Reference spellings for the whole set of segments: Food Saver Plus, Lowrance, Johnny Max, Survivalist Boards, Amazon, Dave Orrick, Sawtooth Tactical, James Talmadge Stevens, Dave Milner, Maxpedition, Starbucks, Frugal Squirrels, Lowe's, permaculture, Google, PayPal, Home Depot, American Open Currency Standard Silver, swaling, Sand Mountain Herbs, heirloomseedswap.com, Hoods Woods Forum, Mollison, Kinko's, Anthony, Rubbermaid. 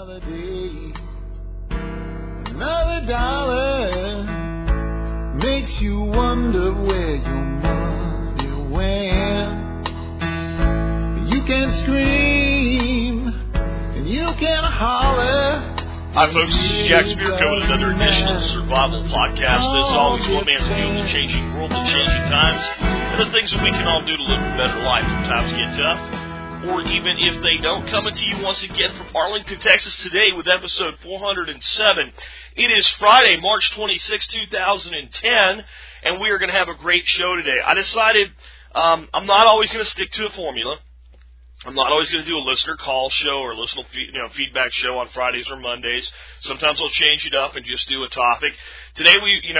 Another day, another dollar makes you wonder where your money went. You can scream and you can holler. Hi folks, this is Jack Spearco with another edition of the Survival Podcast. As always, one man's view of the changing world, the changing times, and the things that we can all do to live a better life when times get tough, or even if they don't. Coming to you once again from Arlington, Texas today with episode 407. It is Friday, March 26, 2010, and we are going to have a great show today. I decided I'm not always going to stick to a formula. I'm not always going to do a listener call show or listener feedback show on Fridays or Mondays. Sometimes I'll change it up and just do a topic. Today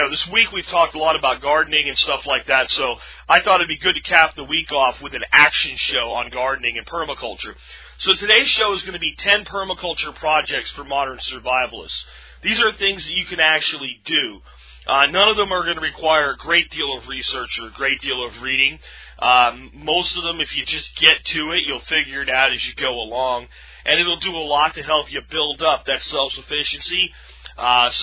this week we've talked a lot about gardening and stuff like that. So I thought it'd be good to cap the week off with an action show on gardening and permaculture. So today's show is going to be 10 permaculture projects for modern survivalists. These are things that you can actually do. None of them are going to require a great deal of research or a great deal of reading. Most of them, if you just get to it, you'll figure it out as you go along. And it'll do a lot to help you build up that self-sufficiency,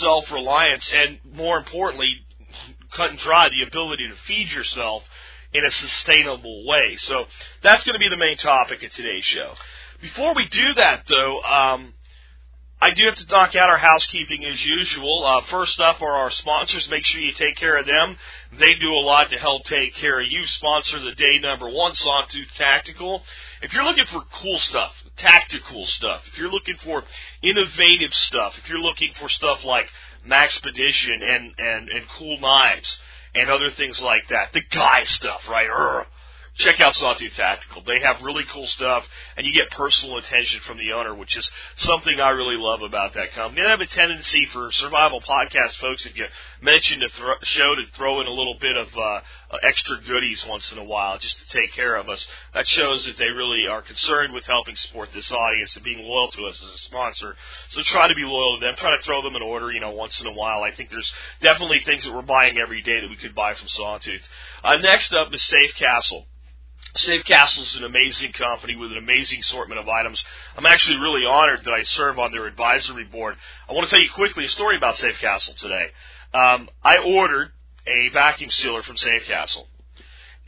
self-reliance, and more importantly, cut and dry, the ability to feed yourself in a sustainable way. So that's going to be the main topic of today's show. Before we do that, though, I do have to knock out our housekeeping as usual. First up are our sponsors. Make sure you take care of them. They do a lot to help take care of you. Sponsor the day number one, Sawtooth Tactical. If you're looking for cool stuff, tactical stuff, if you're looking for innovative stuff, if you're looking for stuff like Maxpedition and cool knives and other things like that, the guy stuff, right? Check out Sawtooth Tactical. They have really cool stuff, and you get personal attention from the owner, which is something I really love about that company. They have a tendency for survival podcast folks, if you mention the show, to throw in a little bit of extra goodies once in a while just to take care of us. That shows that they really are concerned with helping support this audience and being loyal to us as a sponsor. So try to be loyal to them. Try to throw them an order, once in a while. I think there's definitely things that we're buying every day that we could buy from Sawtooth. Next up is Safe Castle. Safe Castle is an amazing company with an amazing assortment of items. I'm actually really honored that I serve on their advisory board. I want to tell you quickly a story about Safe Castle today. I ordered a vacuum sealer from Safe Castle,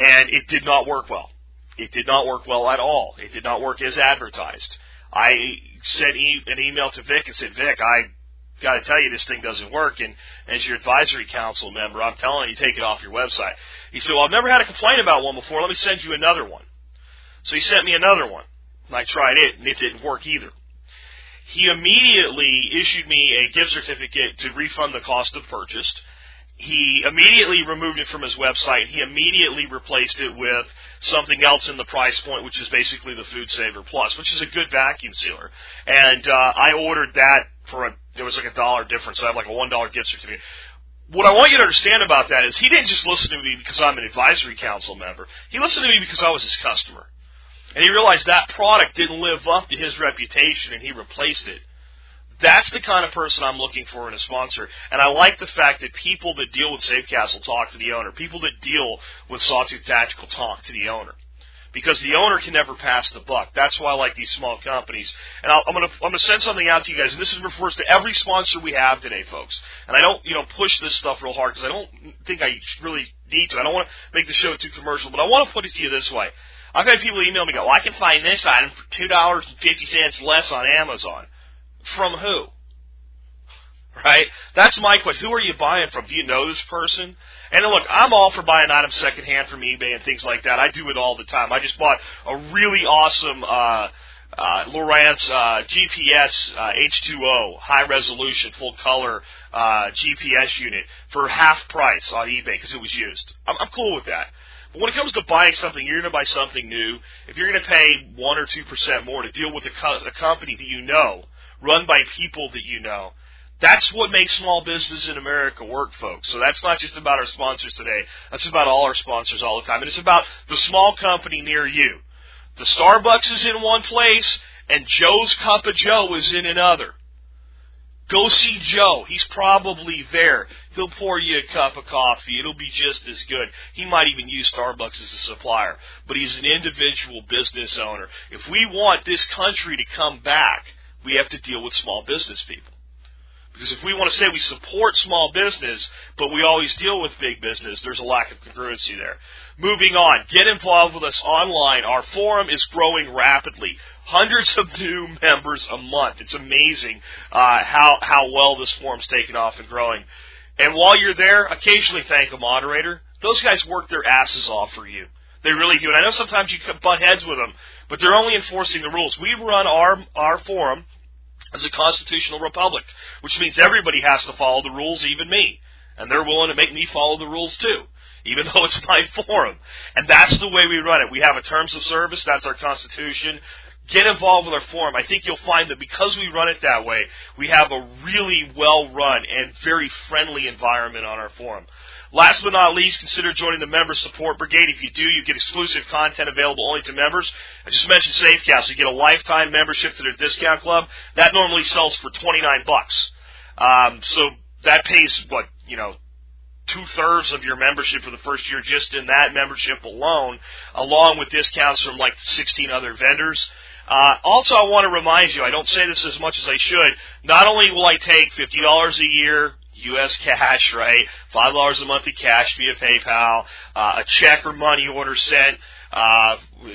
and it did not work well. It did not work well at all. It did not work as advertised. I sent an email to Vic and said, Vic, I got to tell you, this thing doesn't work, and as your advisory council member, I'm telling you, take it off your website. He said, well, I've never had a complaint about one before. Let me send you another one. So he sent me another one, and I tried it, and it didn't work either. He immediately issued me a gift certificate to refund the cost of purchase. He immediately removed it from his website. He immediately replaced it with something else in the price point, which is basically the Food Saver Plus, which is a good vacuum sealer. And I ordered that there was like a dollar difference. So I have like a $1 gift certificate. What I want you to understand about that is he didn't just listen to me because I'm an advisory council member. He listened to me because I was his customer. And he realized that product didn't live up to his reputation, and he replaced it. That's the kind of person I'm looking for in a sponsor. And I like the fact that people that deal with Safe Castle talk to the owner. People that deal with Sawtooth Tactical talk to the owner. Because the owner can never pass the buck. That's why I like these small companies. And I'm gonna send something out to you guys. And this refers to every sponsor we have today, folks. And I don't push this stuff real hard because I don't think I really need to. I don't want to make the show too commercial, but I want to put it to you this way. I've had people email me and go, well, I can find this item for $2.50 less on Amazon. From who? Right? That's my question. Who are you buying from? Do you know this person? And look, I'm all for buying items secondhand from eBay and things like that. I do it all the time. I just bought a really awesome Lowrance GPS H2O, high-resolution, full-color GPS unit for half price on eBay because it was used. I'm cool with that. But when it comes to buying something, you're going to buy something new. If you're going to pay 1% or 2% more to deal with a company that you know, run by people that you know. That's what makes small business in America work, folks. So that's not just about our sponsors today. That's about all our sponsors all the time. And it's about the small company near you. The Starbucks is in one place, and Joe's Cup of Joe is in another. Go see Joe. He's probably there. He'll pour you a cup of coffee. It'll be just as good. He might even use Starbucks as a supplier. But he's an individual business owner. If we want this country to come back, we have to deal with small business people. Because if we want to say we support small business, but we always deal with big business, there's a lack of congruency there. Moving on, get involved with us online. Our forum is growing rapidly. Hundreds of new members a month. It's amazing how well this forum's taken off and growing. And while you're there, occasionally thank a moderator. Those guys work their asses off for you. They really do. And I know sometimes you butt heads with them, but they're only enforcing the rules. We run our forum as a constitutional republic, which means everybody has to follow the rules, even me. And they're willing to make me follow the rules, too, even though it's my forum. And that's the way we run it. We have a terms of service. That's our constitution. Get involved with our forum. I think you'll find that because we run it that way, we have a really well-run and very friendly environment on our forum. Last but not least, consider joining the Member Support Brigade. If you do, you get exclusive content available only to members. I just mentioned Safe Castle. You get a lifetime membership to their discount club. That normally sells for $29. So that pays, two-thirds of your membership for the first year just in that membership alone, along with discounts from 16 other vendors. Also, I want to remind you, I don't say this as much as I should, not only will I take $50 a year, U.S. cash, right, $5 a month in cash via PayPal, a check or money order sent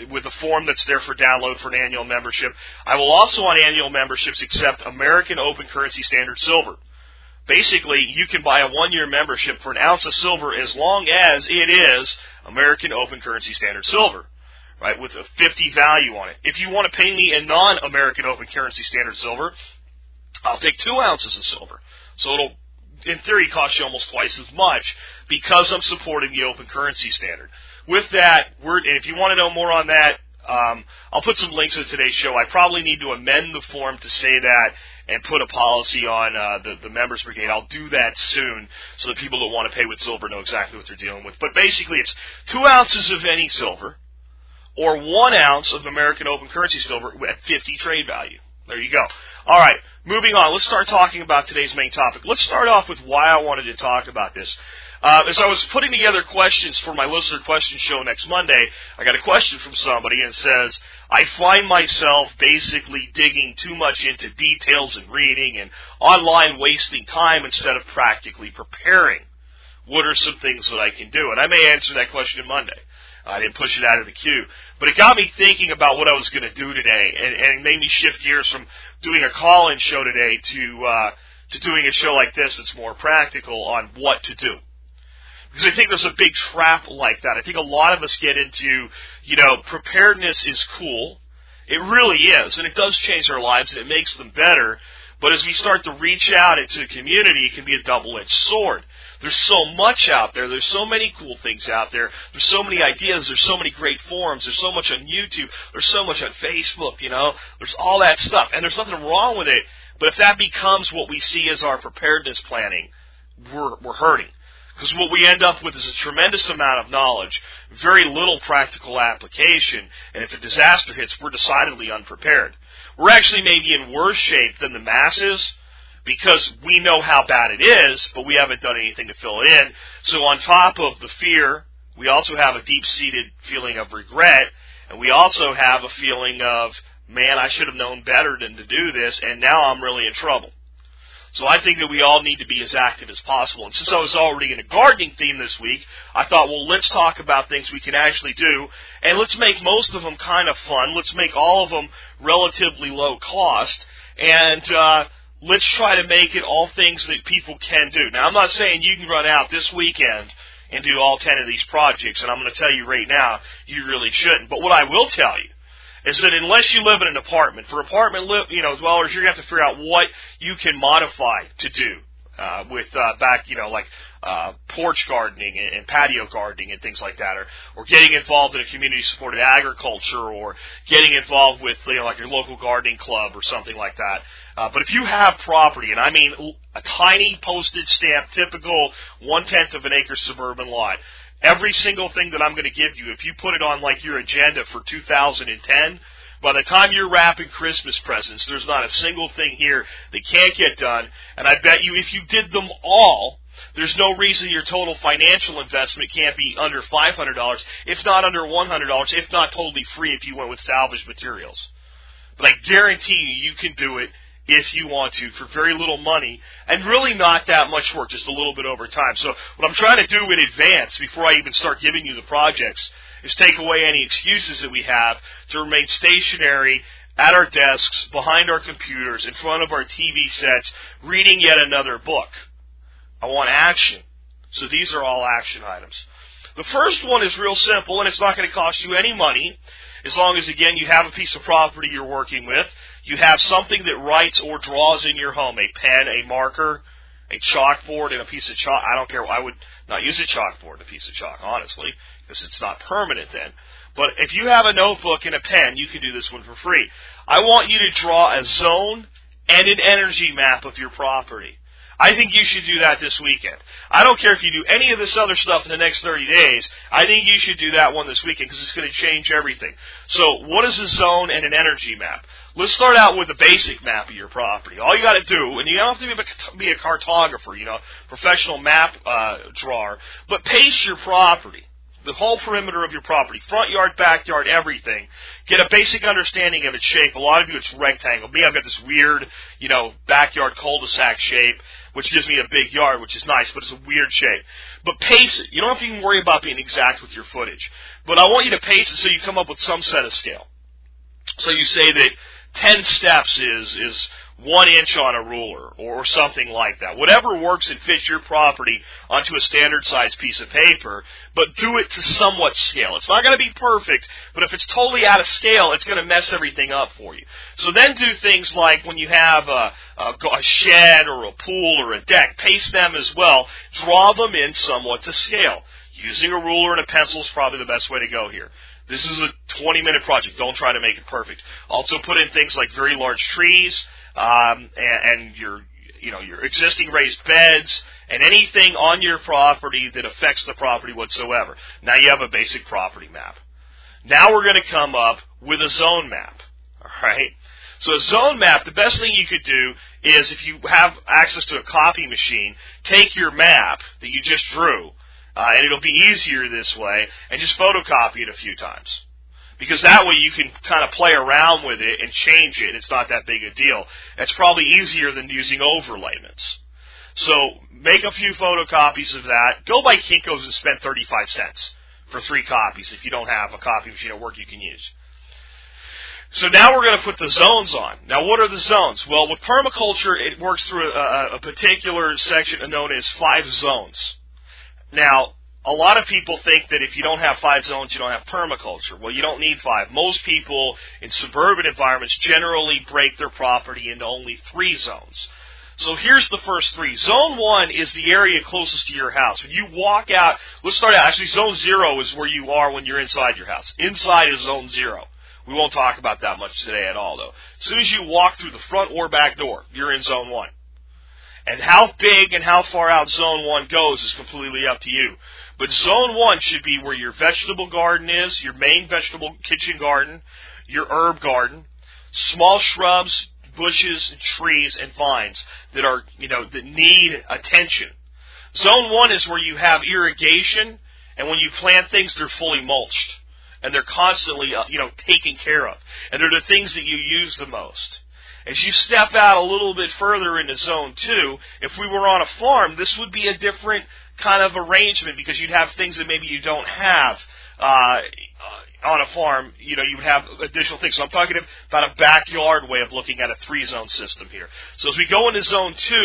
with a form that's there for download for an annual membership. I will also on annual memberships accept American Open Currency Standard Silver. Basically, you can buy a one-year membership for an ounce of silver as long as it is American Open Currency Standard Silver, right, with a 50 value on it. If you want to pay me in non-American Open Currency Standard Silver, I'll take 2 ounces of silver. So it'll, in theory, cost you almost twice as much because I'm supporting the Open Currency Standard. With that, if you want to know more on that, I'll put some links in today's show. I probably need to amend the form to say that and put a policy on the Members Brigade. I'll do that soon so that people that want to pay with silver know exactly what they're dealing with. But basically it's 2 ounces of any silver or 1 ounce of American Open Currency silver at 50 trade value. There you go. All right, moving on. Let's start talking about today's main topic. Let's start off with why I wanted to talk about this. As I was putting together questions for my listener question show next Monday, I got a question from somebody and says, I find myself basically digging too much into details and reading and online wasting time instead of practically preparing. What are some things that I can do? And I may answer that question Monday. I didn't push it out of the queue. But it got me thinking about what I was going to do today, and it made me shift gears from doing a call-in show today to doing a show like this that's more practical on what to do. Because I think there's a big trap like that. I think a lot of us get into, preparedness is cool. It really is, and it does change our lives, and it makes them better. But as we start to reach out into the community, it can be a double-edged sword. There's so much out there. There's so many cool things out there. There's so many ideas. There's so many great forums. There's so much on YouTube. There's so much on Facebook, There's all that stuff. And there's nothing wrong with it. But if that becomes what we see as our preparedness planning, we're hurting. Because what we end up with is a tremendous amount of knowledge, very little practical application. And if a disaster hits, we're decidedly unprepared. We're actually maybe in worse shape than the masses because we know how bad it is, but we haven't done anything to fill it in. So on top of the fear, we also have a deep-seated feeling of regret, and we also have a feeling of, man, I should have known better than to do this, and now I'm really in trouble. So I think that we all need to be as active as possible. And since I was already in a gardening theme this week, I thought, well, let's talk about things we can actually do, and let's make most of them kind of fun. Let's make all of them relatively low cost, and let's try to make it all things that people can do. Now, I'm not saying you can run out this weekend and do all 10 of these projects, and I'm going to tell you right now, you really shouldn't. But what I will tell you is that unless you live in an apartment, for apartment dwellers, you're going to have to figure out what you can modify to do with porch gardening and patio gardening and things like that, or getting involved in a community-supported agriculture, or getting involved with your local gardening club or something like that. But if you have property, and I mean a tiny postage stamp, typical 1/10 of an acre suburban lot, every single thing that I'm going to give you, if you put it on your agenda for 2010, by the time you're wrapping Christmas presents, there's not a single thing here that can't get done. And I bet you if you did them all, there's no reason your total financial investment can't be under $500, if not under $100, if not totally free if you went with salvage materials. But I guarantee you, you can do it if you want to for very little money and really not that much work, just a little bit over time. So what I'm trying to do in advance, before I even start giving you the projects, is take away any excuses that we have to remain stationary at our desks, behind our computers, in front of our TV sets, reading yet another book. I want action. So these are all action items. The first one is real simple, and it's not going to cost you any money, as long as, again, you have a piece of property you're working with, you have something that writes or draws in your home, a pen, a marker, a chalkboard, and a piece of chalk. I don't care. I would not use a chalkboard and a piece of chalk, honestly, because it's not permanent then. But if you have a notebook and a pen, you can do this one for free. I want you to draw a zone and an energy map of your property. I think you should do that this weekend. I don't care if you do any of this other stuff in the next 30 days. I think you should do that one this weekend because it's going to change everything. So what is a zone and an energy map? Let's start out with a basic map of your property. All you got to do, and you don't have to be a cartographer, you know, professional map drawer, but pace your property, the whole perimeter of your property, front yard, backyard, everything. Get a basic understanding of its shape. A lot of you, it's rectangle. Me, I've got this weird, you know, backyard cul-de-sac shape, which gives me a big yard, which is nice, but it's a weird shape. But pace it. You don't have to even worry about being exact with your footage. But I want you to pace it so you come up with some set of scale. So you say that 10 steps is 1 inch on a ruler or something like that. Whatever works and fits your property onto a standard size piece of paper, but do it to somewhat scale. It's not going to be perfect, but if it's totally out of scale, it's going to mess everything up for you. So then do things like when you have a shed or a pool or a deck, pace them as well. Draw them in somewhat to scale. Using a ruler and a pencil is probably the best way to go here. This is a 20-minute project. Don't try to make it perfect. Also put in things like very large trees, and your existing raised beds and anything on your property that affects the property whatsoever. Now you have a basic property map. Now we're going to come up with a zone map. All right. So a zone map, the best thing you could do is if you have access to a copy machine, take your map that you just drew, and it'll be easier this way, and just photocopy it a few times. Because that way you can kind of play around with it and change it. It's not that big a deal. It's probably easier than using overlayments. So make a few photocopies of that. Go buy Kinko's and spend 35 cents for 3 copies. If you don't have a copy machine at work you can use. So now we're going to put the zones on. Now what are the zones? Well, with permaculture, it works through a particular section known as 5 zones. Now, a lot of people think that if you don't have 5 zones, you don't have permaculture. Well, you don't need 5. Most people in suburban environments generally break their property into only 3 zones. So here's the first 3. Zone 1 is the area closest to your house. When you walk out, let's start out. Actually, zone 0 is where you are when you're inside your house. Inside is zone 0. We won't talk about that much today at all, though. As soon as you walk through the front or back door, you're in zone 1. And how big and how far out zone 1 goes is completely up to you. But zone 1 should be where your vegetable garden is, your main vegetable kitchen garden, your herb garden, small shrubs, bushes, and trees, and vines that are, you know, that need attention. Zone 1 is where you have irrigation, and when you plant things, they're fully mulched. And they're constantly, you know, taken care of. And they're the things that you use the most. As you step out a little bit further into Zone 2, if we were on a farm, this would be a different kind of arrangement because you'd have things that maybe you don't have on a farm. You know, you would have additional things. So I'm talking about a backyard way of looking at a 3-zone system here. So as we go into Zone 2,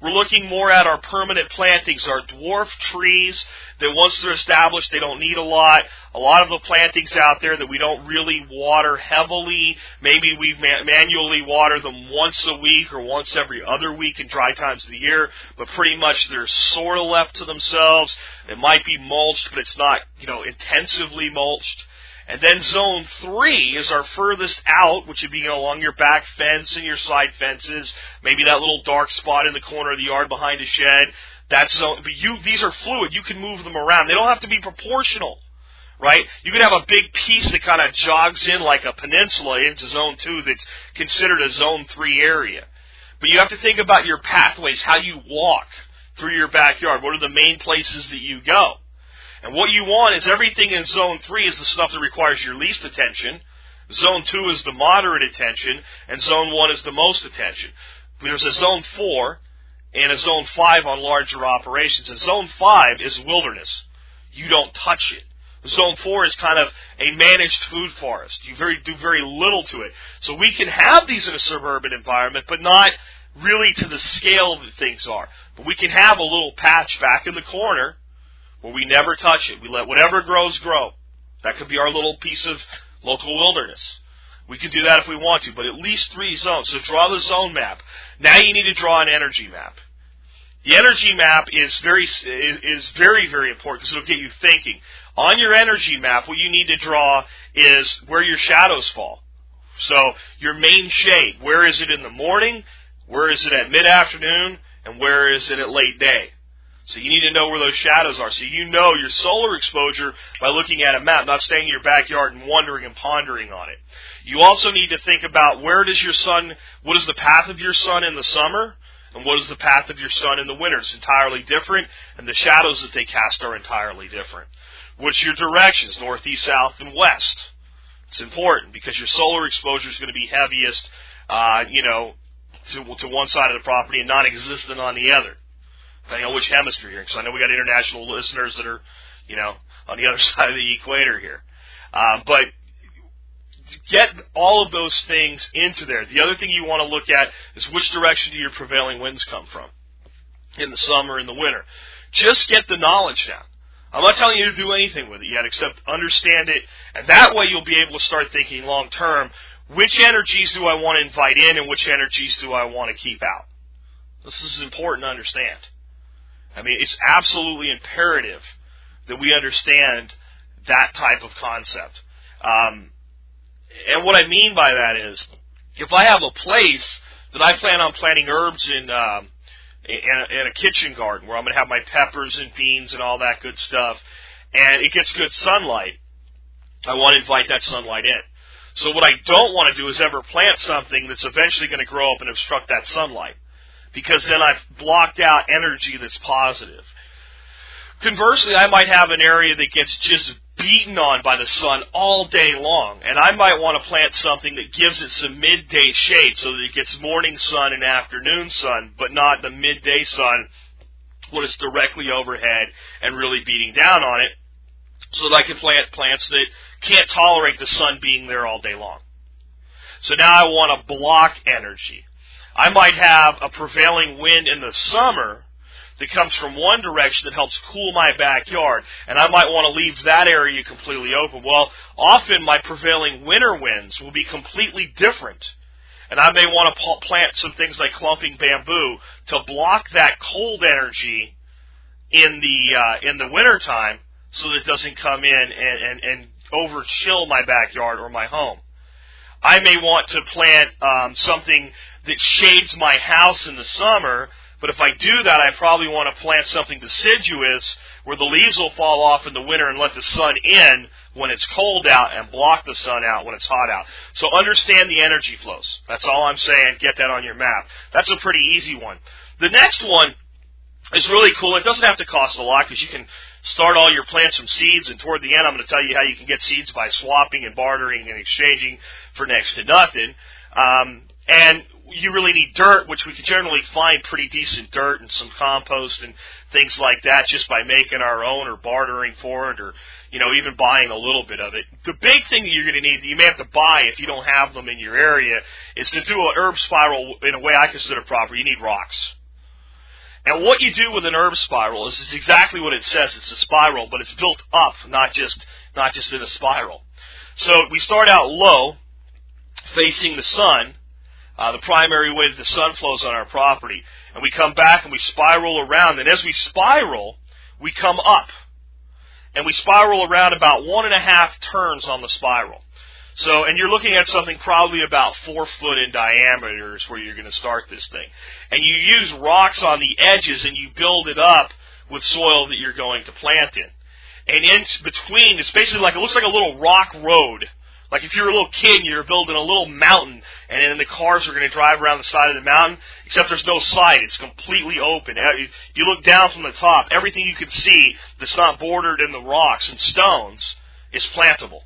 we're looking more at our permanent plantings, our dwarf trees that once they're established, they don't need a lot. A lot of the plantings out there that we don't really water heavily, maybe we manually water them once a week or once every other week in dry times of the year, but pretty much they're sort of left to themselves. It might be mulched, but it's not, you know, intensively mulched. And then zone 3 is our furthest out, which would be along your back fence and your side fences, maybe that little dark spot in the corner of the yard behind a shed. That's zone. But these are fluid. You can move them around. They don't have to be proportional, right? You can have a big piece that kind of jogs in like a peninsula into zone 2 that's considered a zone 3 area. But you have to think about your pathways, how you walk through your backyard. What are the main places that you go? And what you want is everything in zone 3 is the stuff that requires your least attention. Zone 2 is the moderate attention, and Zone 1 is the most attention. There's a Zone 4 and a Zone 5 on larger operations, and Zone 5 is wilderness. You don't touch it. Zone 4 is kind of a managed food forest. You do very little to it. So we can have these in a suburban environment, but not really to the scale that things are. But we can have a little patch back in the corner where we never touch it. We let whatever grows grow. That could be our little piece of local wilderness. We can do that if we want to, but at least 3 zones. So draw the zone map. Now you need to draw an energy map. The energy map is very, very important because it'll get you thinking. On your energy map, what you need to draw is where your shadows fall. So your main shade, where is it in the morning, where is it at mid-afternoon, and where is it at late day? So you need to know where those shadows are. So you know your solar exposure by looking at a map, not staying in your backyard and wondering and pondering on it. You also need to think about where does your sun, what is the path of your sun in the summer, and what is the path of your sun in the winter. It's entirely different, and the shadows that they cast are entirely different. What's your directions, north, east, south, and west? It's important because your solar exposure is going to be heaviest, to one side of the property and non-existent on the other. Depending on which hemisphere you're in, because I know we got international listeners that are, on the other side of the equator here. But get all of those things into there. The other thing you want to look at is which direction do your prevailing winds come from in the summer and the winter. Just get the knowledge down. I'm not telling you to do anything with it yet, except understand it, and that way you'll be able to start thinking long term. Which energies do I want to invite in, and which energies do I want to keep out? This is important to understand. It's absolutely imperative that we understand that type of concept. And what I mean by that is, if I have a place that I plan on planting herbs in a kitchen garden where I'm going to have my peppers and beans and all that good stuff, and it gets good sunlight, I want to invite that sunlight in. So what I don't want to do is ever plant something that's eventually going to grow up and obstruct that sunlight, because then I've blocked out energy that's positive. Conversely, I might have an area that gets just beaten on by the sun all day long, and I might want to plant something that gives it some midday shade so that it gets morning sun and afternoon sun, but not the midday sun when it's directly overhead and really beating down on it, so that I can plant plants that can't tolerate the sun being there all day long. So now I want to block energy. I might have a prevailing wind in the summer that comes from one direction that helps cool my backyard, and I might want to leave that area completely open. Well, often my prevailing winter winds will be completely different, and I may want to plant some things like clumping bamboo to block that cold energy in the wintertime so that it doesn't come in and over-chill my backyard or my home. I may want to plant something that shades my house in the summer, but if I do that, I probably want to plant something deciduous where the leaves will fall off in the winter and let the sun in when it's cold out and block the sun out when it's hot out. So understand the energy flows. That's all I'm saying. Get that on your map. That's a pretty easy one. The next one is really cool. It doesn't have to cost a lot because you can start all your plants from seeds, and toward the end I'm going to tell you how you can get seeds by swapping and bartering and exchanging for next to nothing. And you really need dirt, which we can generally find pretty decent dirt and some compost and things like that just by making our own or bartering for it or, even buying a little bit of it. The big thing that you're going to need, that you may have to buy if you don't have them in your area, is to do an herb spiral in a way I consider proper. You need rocks. And what you do with an herb spiral is exactly what it says. It's a spiral, but it's built up, not just in a spiral. So we start out low, facing the sun, the primary way that the sun flows on our property. And we come back and we spiral around. And as we spiral, we come up. And we spiral around about 1.5 turns on the spiral. So, and you're looking at something probably about 4 foot in diameter is where you're going to start this thing. And you use rocks on the edges and you build it up with soil that you're going to plant in. And in between, it's basically like, it looks like a little rock road. Like if you're a little kid and you're building a little mountain and then the cars are going to drive around the side of the mountain, except there's no side. It's completely open. If you look down from the top, everything you can see that's not bordered in the rocks and stones is plantable.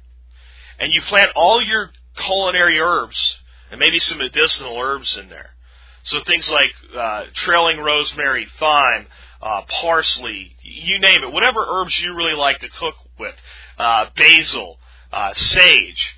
And you plant all your culinary herbs and maybe some medicinal herbs in there. So things like trailing rosemary, thyme, parsley, you name it. Whatever herbs you really like to cook with, basil, sage,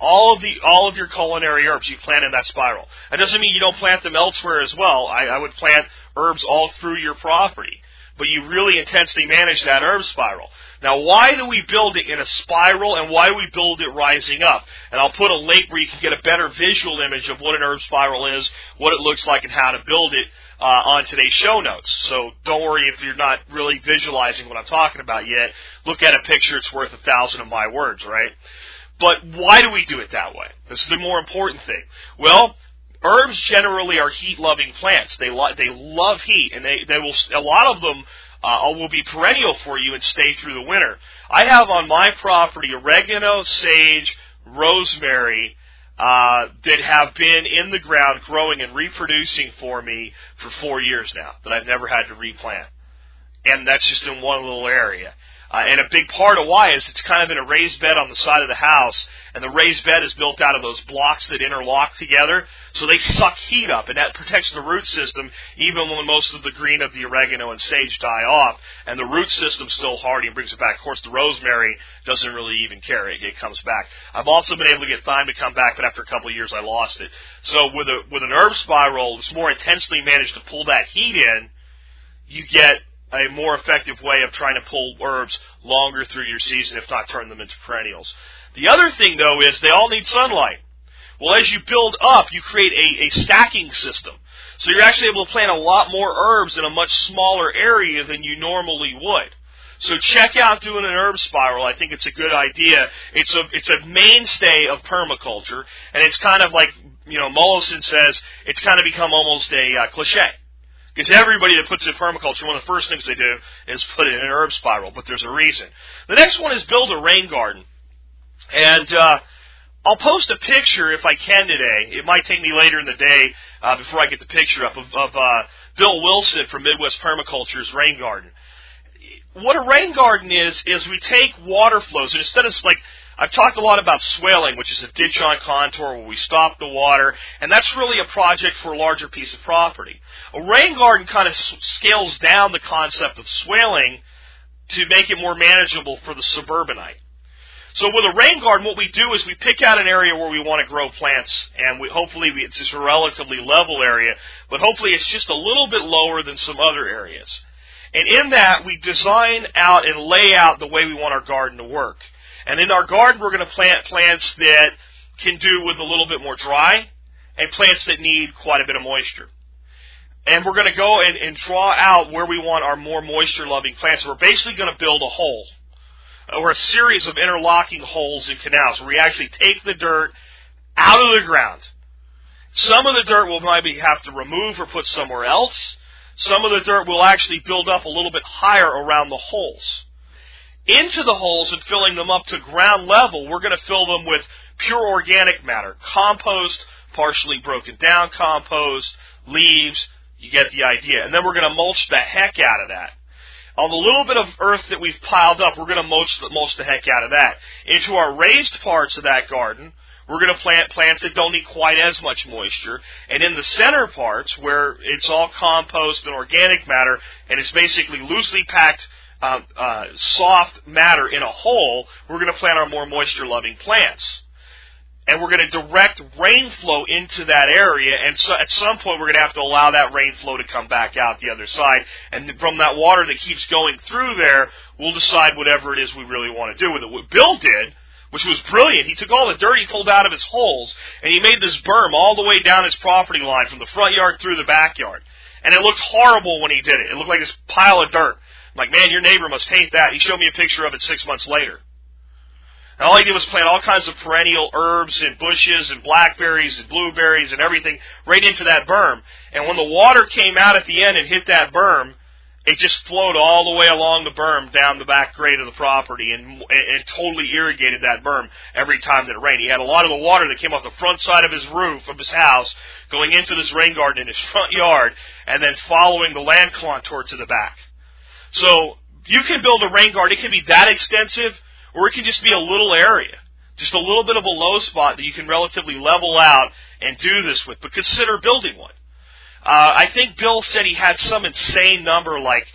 all of your culinary herbs you plant in that spiral. That doesn't mean you don't plant them elsewhere as well. I would plant herbs all through your property, but you really intensely manage that herb spiral. Now, why do we build it in a spiral, and why do we build it rising up? And I'll put a link where you can get a better visual image of what an herb spiral is, what it looks like, and how to build it on today's show notes. So don't worry if you're not really visualizing what I'm talking about yet. Look at a picture. It's worth 1,000 of my words, right? But why do we do it that way? This is the more important thing. Well, herbs generally are heat-loving plants. They love heat, and they will. A lot of them will be perennial for you and stay through the winter. I have on my property oregano, sage, rosemary that have been in the ground growing and reproducing for me for 4 years now that I've never had to replant. And that's just in one little area. And a big part of why is it's kind of in a raised bed on the side of the house, and the raised bed is built out of those blocks that interlock together, so they suck heat up, and that protects the root system even when most of the green of the oregano and sage die off, and the root system's still hardy and brings it back. Of course, the rosemary doesn't really even care. It comes back. I've also been able to get thyme to come back, but after a couple of years, I lost it. So with an herb spiral, it's more intensely managed to pull that heat in. You get a more effective way of trying to pull herbs longer through your season, if not turn them into perennials. The other thing, though, is they all need sunlight. Well, as you build up, you create a stacking system. So you're actually able to plant a lot more herbs in a much smaller area than you normally would. So check out doing an herb spiral. I think it's a good idea. It's a mainstay of permaculture, and it's kind of like, Mollison says, it's kind of become almost a cliche. Because everybody that puts in permaculture, one of the first things they do is put it in an herb spiral, but there's a reason. The next one is build a rain garden. And I'll post a picture if I can today. It might take me later in the day before I get the picture up of Bill Wilson from Midwest Permaculture's rain garden. What a rain garden is we take water flows, and instead of, like, I've talked a lot about swaling, which is a ditch on contour where we stop the water, and that's really a project for a larger piece of property. A rain garden kind of scales down the concept of swaling to make it more manageable for the suburbanite. So with a rain garden, what we do is we pick out an area where we want to grow plants, and hopefully it's just a relatively level area, but hopefully it's just a little bit lower than some other areas. And in that, we design out and lay out the way we want our garden to work. And in our garden, we're going to plant plants that can do with a little bit more dry and plants that need quite a bit of moisture. And we're going to go and draw out where we want our more moisture-loving plants. We're basically going to build a hole or a series of interlocking holes and canals where we actually take the dirt out of the ground. Some of the dirt we'll maybe have to remove or put somewhere else. Some of the dirt will actually build up a little bit higher around the holes. Into the holes and filling them up to ground level, we're going to fill them with pure organic matter, compost, partially broken down compost, leaves, you get the idea. And then we're going to mulch the heck out of that. On the little bit of earth that we've piled up, we're going to mulch the heck out of that. Into our raised parts of that garden, we're going to plant plants that don't need quite as much moisture. And in the center parts, where it's all compost and organic matter, and it's basically loosely packed soft matter in a hole, we're going to plant our more moisture-loving plants. And we're going to direct rain flow into that area, and so at some point we're going to have to allow that rain flow to come back out the other side. And from that water that keeps going through there, we'll decide whatever it is we really want to do with it. What Bill did, which was brilliant, he took all the dirt he pulled out of his holes, and he made this berm all the way down his property line from the front yard through the backyard. And it looked horrible when he did it. It looked like this pile of dirt. Like, man, your neighbor must hate that. He showed me a picture of it 6 months later. And all he did was plant all kinds of perennial herbs and bushes and blackberries and blueberries and everything right into that berm. And when the water came out at the end and hit that berm, it just flowed all the way along the berm down the back grade of the property and totally irrigated that berm every time that it rained. He had a lot of the water that came off the front side of his roof of his house going into this rain garden in his front yard and then following the land contour to the back. So you can build a rain garden. It can be that extensive, or it can just be a little area just a little bit of a low spot that you can relatively level out and do this with, but consider building one. I think Bill said he had some insane number, like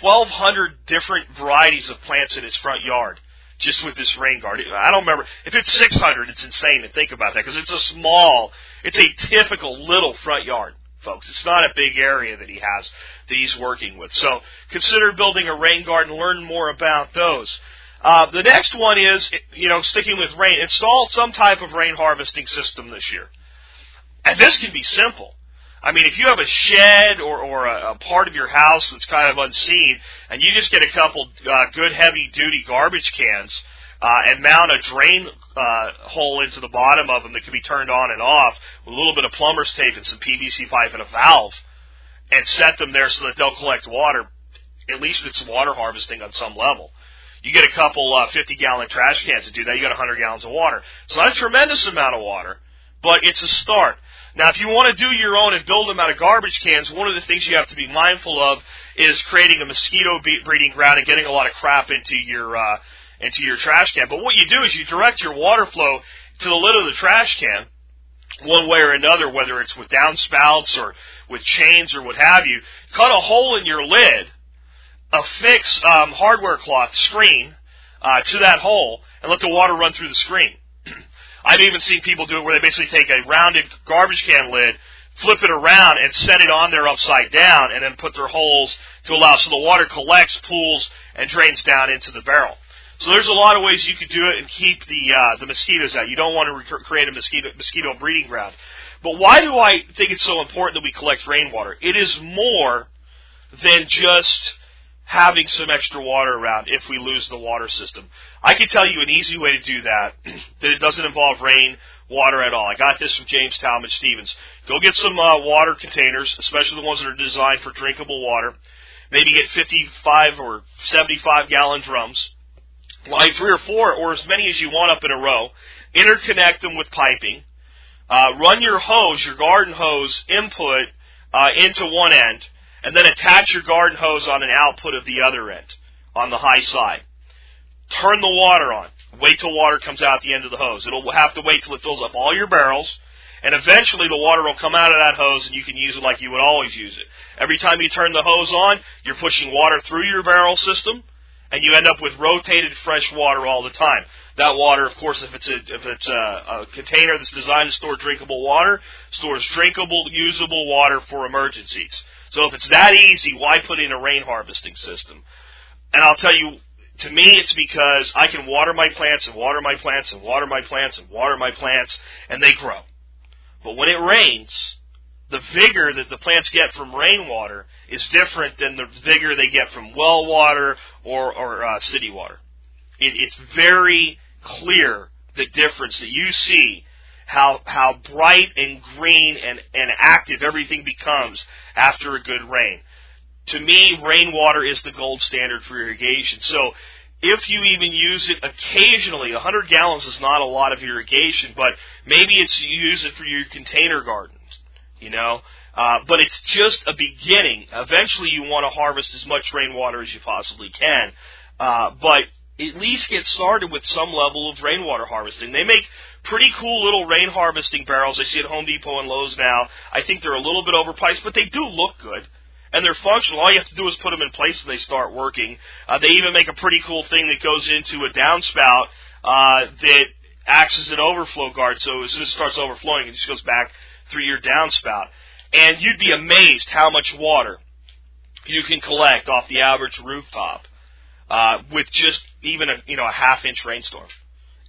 1,200 different varieties of plants in his front yard, just with this rain garden. I don't remember. If it's 600, it's insane to think about that, because it's a typical little front yard, folks. It's not a big area that he has that he's working with. So consider building a rain garden. Learn more about those. The next one is, sticking with rain, install some type of rain harvesting system this year. And this can be simple. I mean, if you have a shed or a part of your house that's kind of unseen, and you just get a couple good heavy-duty garbage cans and mount a drain hole into the bottom of them that can be turned on and off with a little bit of plumber's tape and some PVC pipe and a valve, and set them there so that they'll collect water. At least it's water harvesting on some level. You get a couple 50-gallon trash cans to do that, you got 100 gallons of water. It's not a tremendous amount of water, but it's a start. Now, if you want to do your own and build them out of garbage cans, one of the things you have to be mindful of is creating a mosquito breeding ground and getting a lot of crap into your trash can. But what you do is you direct your water flow to the lid of the trash can, one way or another, whether it's with downspouts or with chains or what have you. Cut a hole in your lid, affix hardware cloth screen to that hole, and let the water run through the screen. I've even seen people do it where they basically take a rounded garbage can lid, flip it around, and set it on there upside down, and then put their holes to allow so the water collects, pools, and drains down into the barrel. So there's a lot of ways you could do it and keep the mosquitoes out. You don't want to create a mosquito breeding ground. But why do I think it's so important that we collect rainwater? It is more than just having some extra water around if we lose the water system. I can tell you an easy way to do that, that it doesn't involve rain water at all. I got this from James Talmadge Stevens. Go get some water containers, especially the ones that are designed for drinkable water. Maybe get 55 or 75-gallon drums. Line 3 or 4 or as many as you want up in a row. Interconnect them with piping. Run your hose, your garden hose input into one end, and then attach your garden hose on an output of the other end, on the high side. Turn the water on. Wait till water comes out the end of the hose. It'll have to wait till it fills up all your barrels, and eventually the water will come out of that hose and you can use it like you would always use it. Every time you turn the hose on, you're pushing water through your barrel system, and you end up with rotated fresh water all the time. That water, of course, if it's a container that's designed to store drinkable water, stores drinkable, usable water for emergencies. So if it's that easy, why put in a rain harvesting system? And I'll tell you, to me, it's because I can water my plants and water my plants and water my plants and water my plants, and they grow. But when it rains, the vigor that the plants get from rainwater is different than the vigor they get from well water or city water. It's very clear, the difference that you see, how bright and green and active everything becomes after a good rain. To me, rainwater is the gold standard for irrigation. So if you even use it occasionally, 100 gallons is not a lot of irrigation, but maybe it's you use it for your container gardens, but it's just a beginning. Eventually you want to harvest as much rainwater as you possibly can, but at least get started with some level of rainwater harvesting. They make pretty cool little rain harvesting barrels I see at Home Depot and Lowe's now. I think they're a little bit overpriced, but they do look good, and they're functional. All you have to do is put them in place and they start working. They even make a pretty cool thing that goes into a downspout that acts as an overflow guard, so as soon as it starts overflowing, it just goes back through your downspout. And you'd be amazed how much water you can collect off the average rooftop with just even a half-inch rainstorm.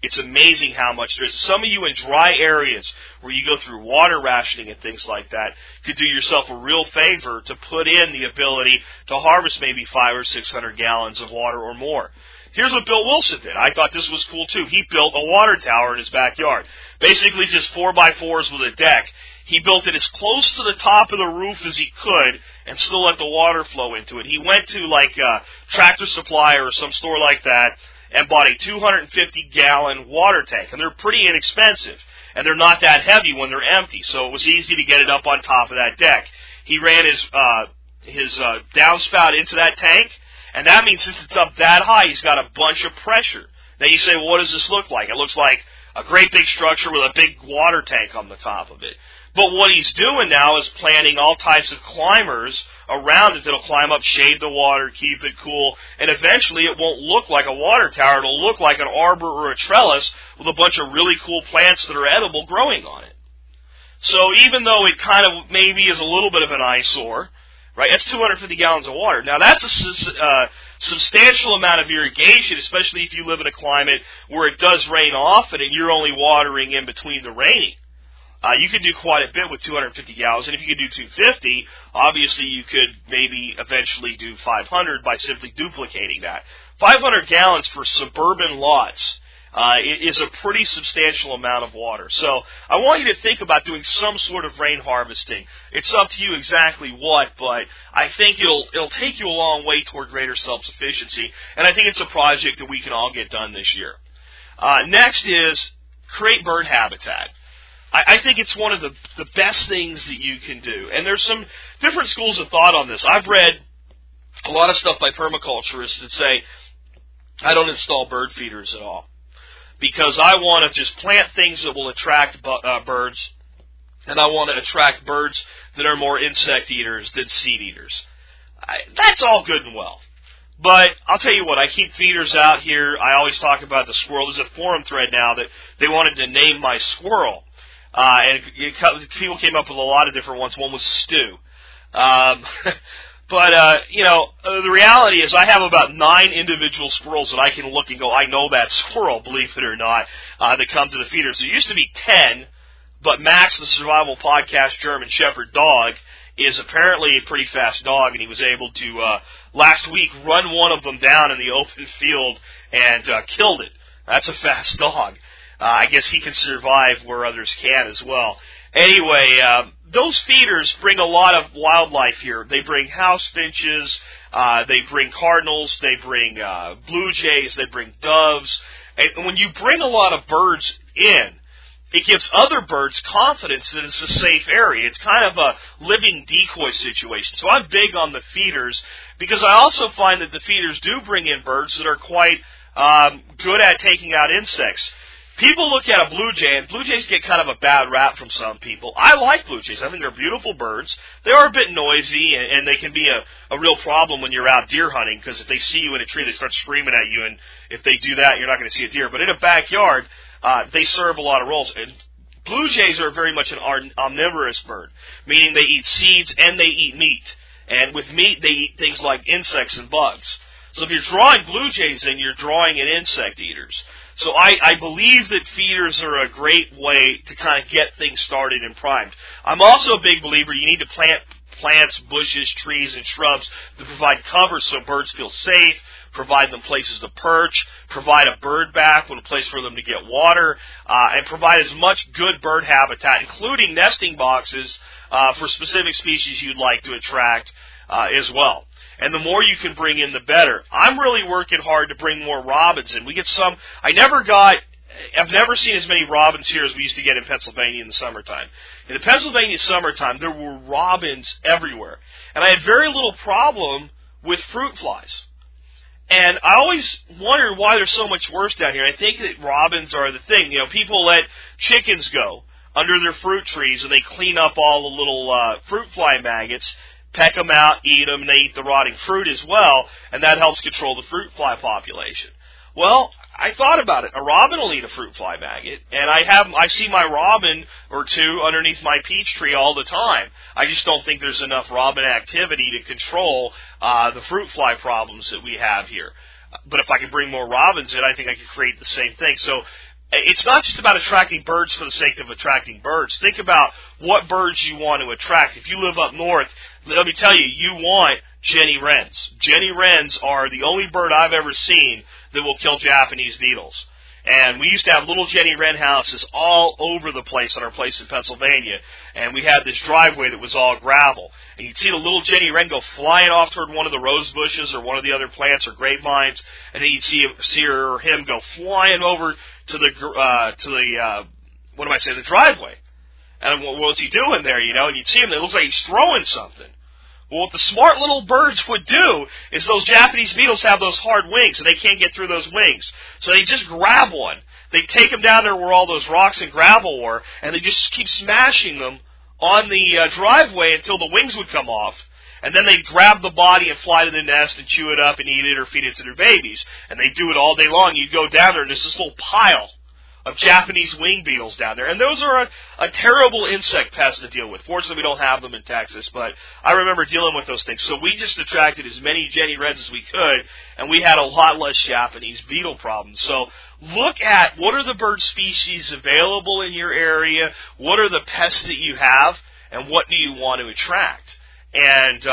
It's amazing how much there is. Some of you in dry areas where you go through water rationing and things like that could do yourself a real favor to put in the ability to harvest maybe 500 or 600 gallons of water or more. Here's what Bill Wilson did. I thought this was cool, too. He built a water tower in his backyard, basically just 4x4s with a deck. He built it as close to the top of the roof as he could and still let the water flow into it. He went to, Tractor Supply or some store like that and bought a 250-gallon water tank. And they're pretty inexpensive, and they're not that heavy when they're empty, so it was easy to get it up on top of that deck. He ran his downspout into that tank, and that means since it's up that high, he's got a bunch of pressure Now you say, well, what does this look like? It looks like a great big structure with a big water tank on the top of it. But what he's doing now is planting all types of climbers around it that'll climb up, shade the water, keep it cool, and eventually it won't look like a water tower. It'll look like an arbor or a trellis with a bunch of really cool plants that are edible growing on it. So even though it kind of maybe is a little bit of an eyesore, right? That's 250 gallons of water. Now, that's a substantial amount of irrigation, especially if you live in a climate where it does rain often and you're only watering in between the raining. You could do quite a bit with 250 gallons, and if you could do 250, obviously you could maybe eventually do 500 by simply duplicating that. 500 gallons for suburban lots is a pretty substantial amount of water. So I want you to think about doing some sort of rain harvesting. It's up to you exactly what, but I think it'll take you a long way toward greater self-sufficiency, and I think it's a project that we can all get done this year. Next is create bird habitat. I think it's one of the best things that you can do. And there's some different schools of thought on this. I've read a lot of stuff by permaculturists that say, I don't install bird feeders at all, because I want to just plant things that will attract birds, and I want to attract birds that are more insect eaters than seed eaters. That's all good and well. But I'll tell you what, I keep feeders out here. I always talk about the squirrel. There's a forum thread now that they wanted to name my squirrel. And people came up with a lot of different ones. One was Stew. But the reality is I have about 9 individual squirrels that I can look and go, I know that squirrel, believe it or not, that come to the feeders. There used to be 10, but Max, the Survival Podcast German Shepherd dog, is apparently a pretty fast dog, and he was able to, last week, run one of them down in the open field and killed it. That's a fast dog. I guess he can survive where others can as well. Anyway, those feeders bring a lot of wildlife here. They bring house finches, they bring cardinals, they bring blue jays, they bring doves. And when you bring a lot of birds in, it gives other birds confidence that it's a safe area. It's kind of a living decoy situation. So I'm big on the feeders, because I also find that the feeders do bring in birds that are quite good at taking out insects. People look at a blue jay, and blue jays get kind of a bad rap from some people. I like blue jays. I think they're beautiful birds. They are a bit noisy, and they can be a real problem when you're out deer hunting, because if they see you in a tree, they start screaming at you, and if they do that, you're not going to see a deer. But in a backyard, they serve a lot of roles. And blue jays are very much an omnivorous bird, meaning they eat seeds and they eat meat. And with meat, they eat things like insects and bugs. So if you're drawing blue jays in, you're drawing in insect eaters. So I believe that feeders are a great way to kind of get things started and primed. I'm also a big believer you need to plant plants, bushes, trees, and shrubs to provide cover so birds feel safe, provide them places to perch, provide a bird bath with a place for them to get water, and provide as much good bird habitat, including nesting boxes for specific species you'd like to attract as well. And the more you can bring in, the better. I'm really working hard to bring more robins in. We get some. I've never seen as many robins here as we used to get in Pennsylvania in the summertime. In the Pennsylvania summertime, there were robins everywhere. And I had very little problem with fruit flies. And I always wondered why they're so much worse down here. I think that robins are the thing. You know, people let chickens go under their fruit trees, and they clean up all the little fruit fly maggots, peck them out, eat them, and they eat the rotting fruit as well, and that helps control the fruit fly population. Well, I thought about it. A robin will eat a fruit fly maggot, and I see my robin or two underneath my peach tree all the time. I just don't think there's enough robin activity to control the fruit fly problems that we have here. But if I could bring more robins in, I think I could create the same thing. So it's not just about attracting birds for the sake of attracting birds. Think about what birds you want to attract. If you live up north, let me tell you, you want Jenny Wrens. Jenny Wrens are the only bird I've ever seen that will kill Japanese beetles. And we used to have little Jenny Wren houses all over the place at our place in Pennsylvania. And we had this driveway that was all gravel. And you'd see the little Jenny Wren go flying off toward one of the rose bushes or one of the other plants or grapevines. And then you'd see her or him go flying over to the driveway. And what's he doing there, you know? And you'd see him, it looks like he's throwing something. Well, what the smart little birds would do is those Japanese beetles have those hard wings, and they can't get through those wings. So they just grab one. They take them down there where all those rocks and gravel were, and they just keep smashing them on the driveway until the wings would come off. And then they grab the body and fly to the nest and chew it up and eat it or feed it to their babies. And they do it all day long. You go down there, and there's this little pile of Japanese wing beetles down there. And those are a terrible insect pest to deal with. Fortunately, we don't have them in Texas, but I remember dealing with those things. So we just attracted as many Jenny Reds as we could, and we had a lot less Japanese beetle problems. So look at what are the bird species available in your area, what are the pests that you have, and what do you want to attract? And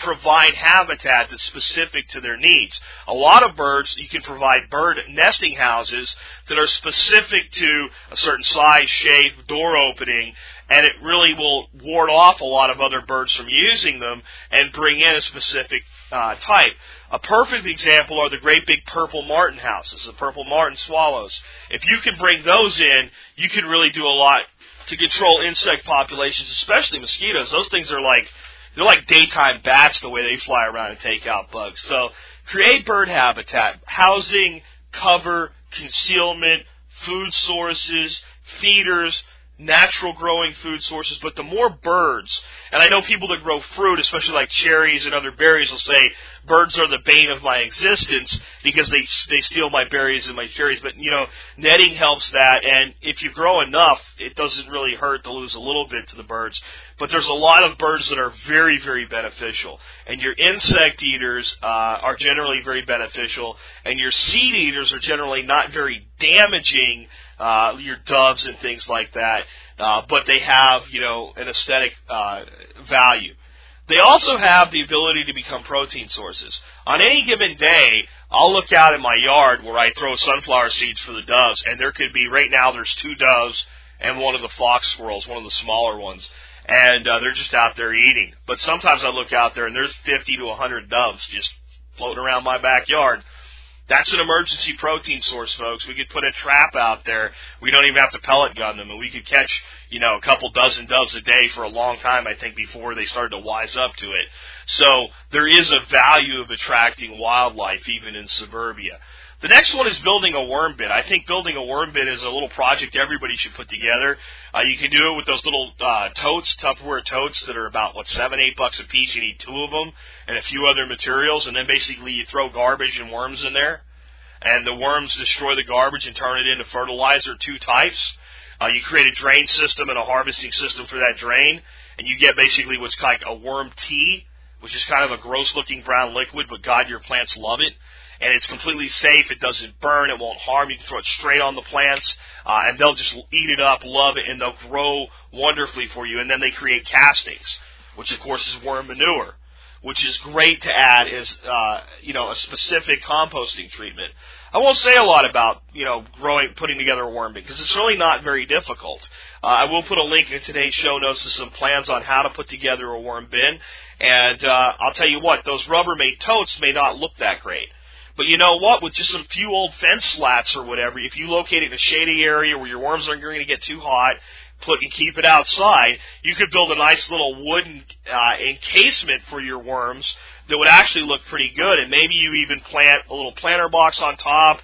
provide habitat that's specific to their needs. A lot of birds, you can provide bird nesting houses that are specific to a certain size, shape, door opening, and it really will ward off a lot of other birds from using them and bring in a specific type. A perfect example are the great big purple martin houses, the purple martin swallows. If you can bring those in, you can really do a lot to control insect populations, especially mosquitoes. Those things are like they're like daytime bats the way they fly around and take out bugs. So create bird habitat, housing, cover, concealment, food sources, feeders, natural growing food sources. But the more birds, and I know people that grow fruit, especially like cherries and other berries, will say birds are the bane of my existence because they steal my berries and my cherries. But, you know, netting helps that. And if you grow enough, it doesn't really hurt to lose a little bit to the birds. But there's a lot of birds that are very, very beneficial. And your insect eaters are generally very beneficial. And your seed eaters are generally not very damaging, your doves and things like that. But they have, you know, an aesthetic value. They also have the ability to become protein sources. On any given day, I'll look out in my yard where I throw sunflower seeds for the doves. And there could be, right now, there's two doves and one of the fox squirrels, one of the smaller ones. And they're just out there eating. But sometimes I look out there and there's 50 to 100 doves just floating around my backyard. That's an emergency protein source, folks. We could put a trap out there. We don't even have to pellet gun them. And we could catch, you know, a couple dozen doves a day for a long time, I think, before they started to wise up to it. So there is a value of attracting wildlife, even in suburbia. The next one is building a worm bin. I think building a worm bin is a little project everybody should put together. You can do it with those little totes, Tupperware totes that are about, $7, $8 a piece. You need two of them and a few other materials, and then basically you throw garbage and worms in there, and the worms destroy the garbage and turn it into fertilizer, two types. You create a drain system and a harvesting system for that drain, and you get basically what's like a worm tea, which is kind of a gross-looking brown liquid, but God, your plants love it. And it's completely safe. It doesn't burn. It won't harm. You can throw it straight on the plants, and they'll just eat it up, love it, and they'll grow wonderfully for you. And then they create castings, which, of course, is worm manure, which is great to add as, a specific composting treatment. I won't say a lot about, putting together a worm bin because it's really not very difficult. I will put a link in today's show notes to some plans on how to put together a worm bin. And I'll tell you what, those Rubbermaid totes may not look that great. But you know what? With just some few old fence slats or whatever, if you locate it in a shady area where your worms aren't going to get too hot, keep it outside, you could build a nice little wooden encasement for your worms that would actually look pretty good. And maybe you even plant a little planter box on top,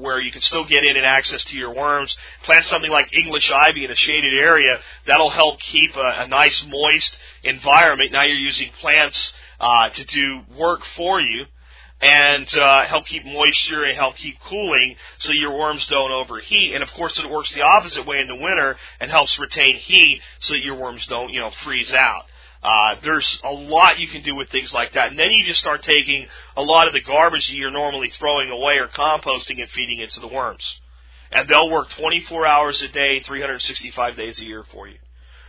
where you can still get in and access to your worms. Plant something like English ivy in a shaded area. That'll help keep a nice, moist environment. Now you're using plants to do work for you and help keep moisture and help keep cooling so your worms don't overheat. And, of course, it works the opposite way in the winter and helps retain heat so that your worms don't, freeze out. There's a lot you can do with things like that. And then you just start taking a lot of the garbage that you're normally throwing away or composting and feeding it to the worms. And they'll work 24 hours a day, 365 days a year for you.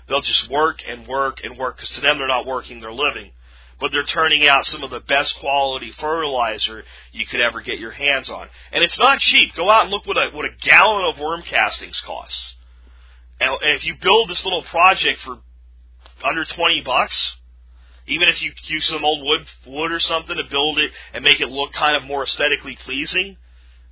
They'll just work and work and work because to them they're not working, they're living. But they're turning out some of the best quality fertilizer you could ever get your hands on. And it's not cheap. Go out and look what a gallon of worm castings costs. And if you build this little project for under $20, even if you use some old wood or something to build it and make it look kind of more aesthetically pleasing,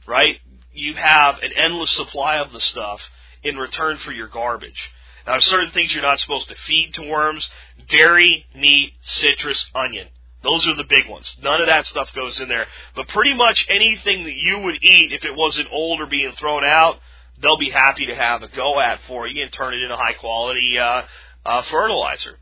right? You have an endless supply of the stuff in return for your garbage. Now, certain things you're not supposed to feed to worms: dairy, meat, citrus, onion. Those are the big ones. None of that stuff goes in there. But pretty much anything that you would eat if it wasn't old or being thrown out, they'll be happy to have a go at for you and turn it into high-quality fertilizer.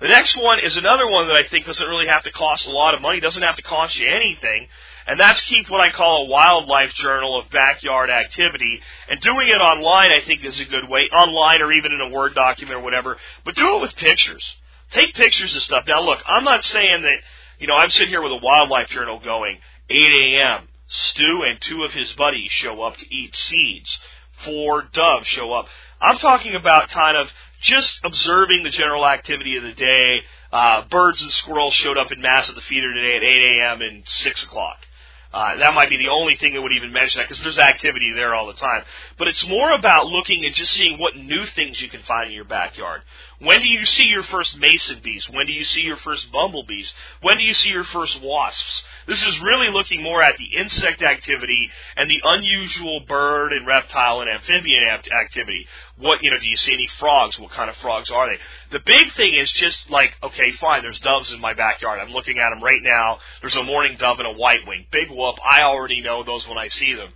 The next one is another one that I think doesn't really have to cost a lot of money, doesn't have to cost you anything, and that's keep what I call a wildlife journal of backyard activity. And doing it online, I think, is a good way, online or even in a Word document or whatever, but do it with pictures. Take pictures of stuff. Now, look, I'm not saying that, you know, I'm sitting here with a wildlife journal going, 8 a.m., Stu and two of his buddies show up to eat seeds. 4 doves show up. I'm talking about kind of just observing the general activity of the day. Birds and squirrels showed up in mass at the feeder today at 8 a.m. and 6 o'clock. That might be the only thing that would even mention that, because there's activity there all the time. But it's more about looking and just seeing what new things you can find in your backyard. When do you see your first mason bees? When do you see your first bumblebees? When do you see your first wasps? This is really looking more at the insect activity and the unusual bird and reptile and amphibian activity. What, you know, do you see any frogs? What kind of frogs are they? The big thing is just like, okay, fine, there's doves in my backyard. I'm looking at them right now. There's a mourning dove and a white-wing. Big whoop. I already know those when I see them.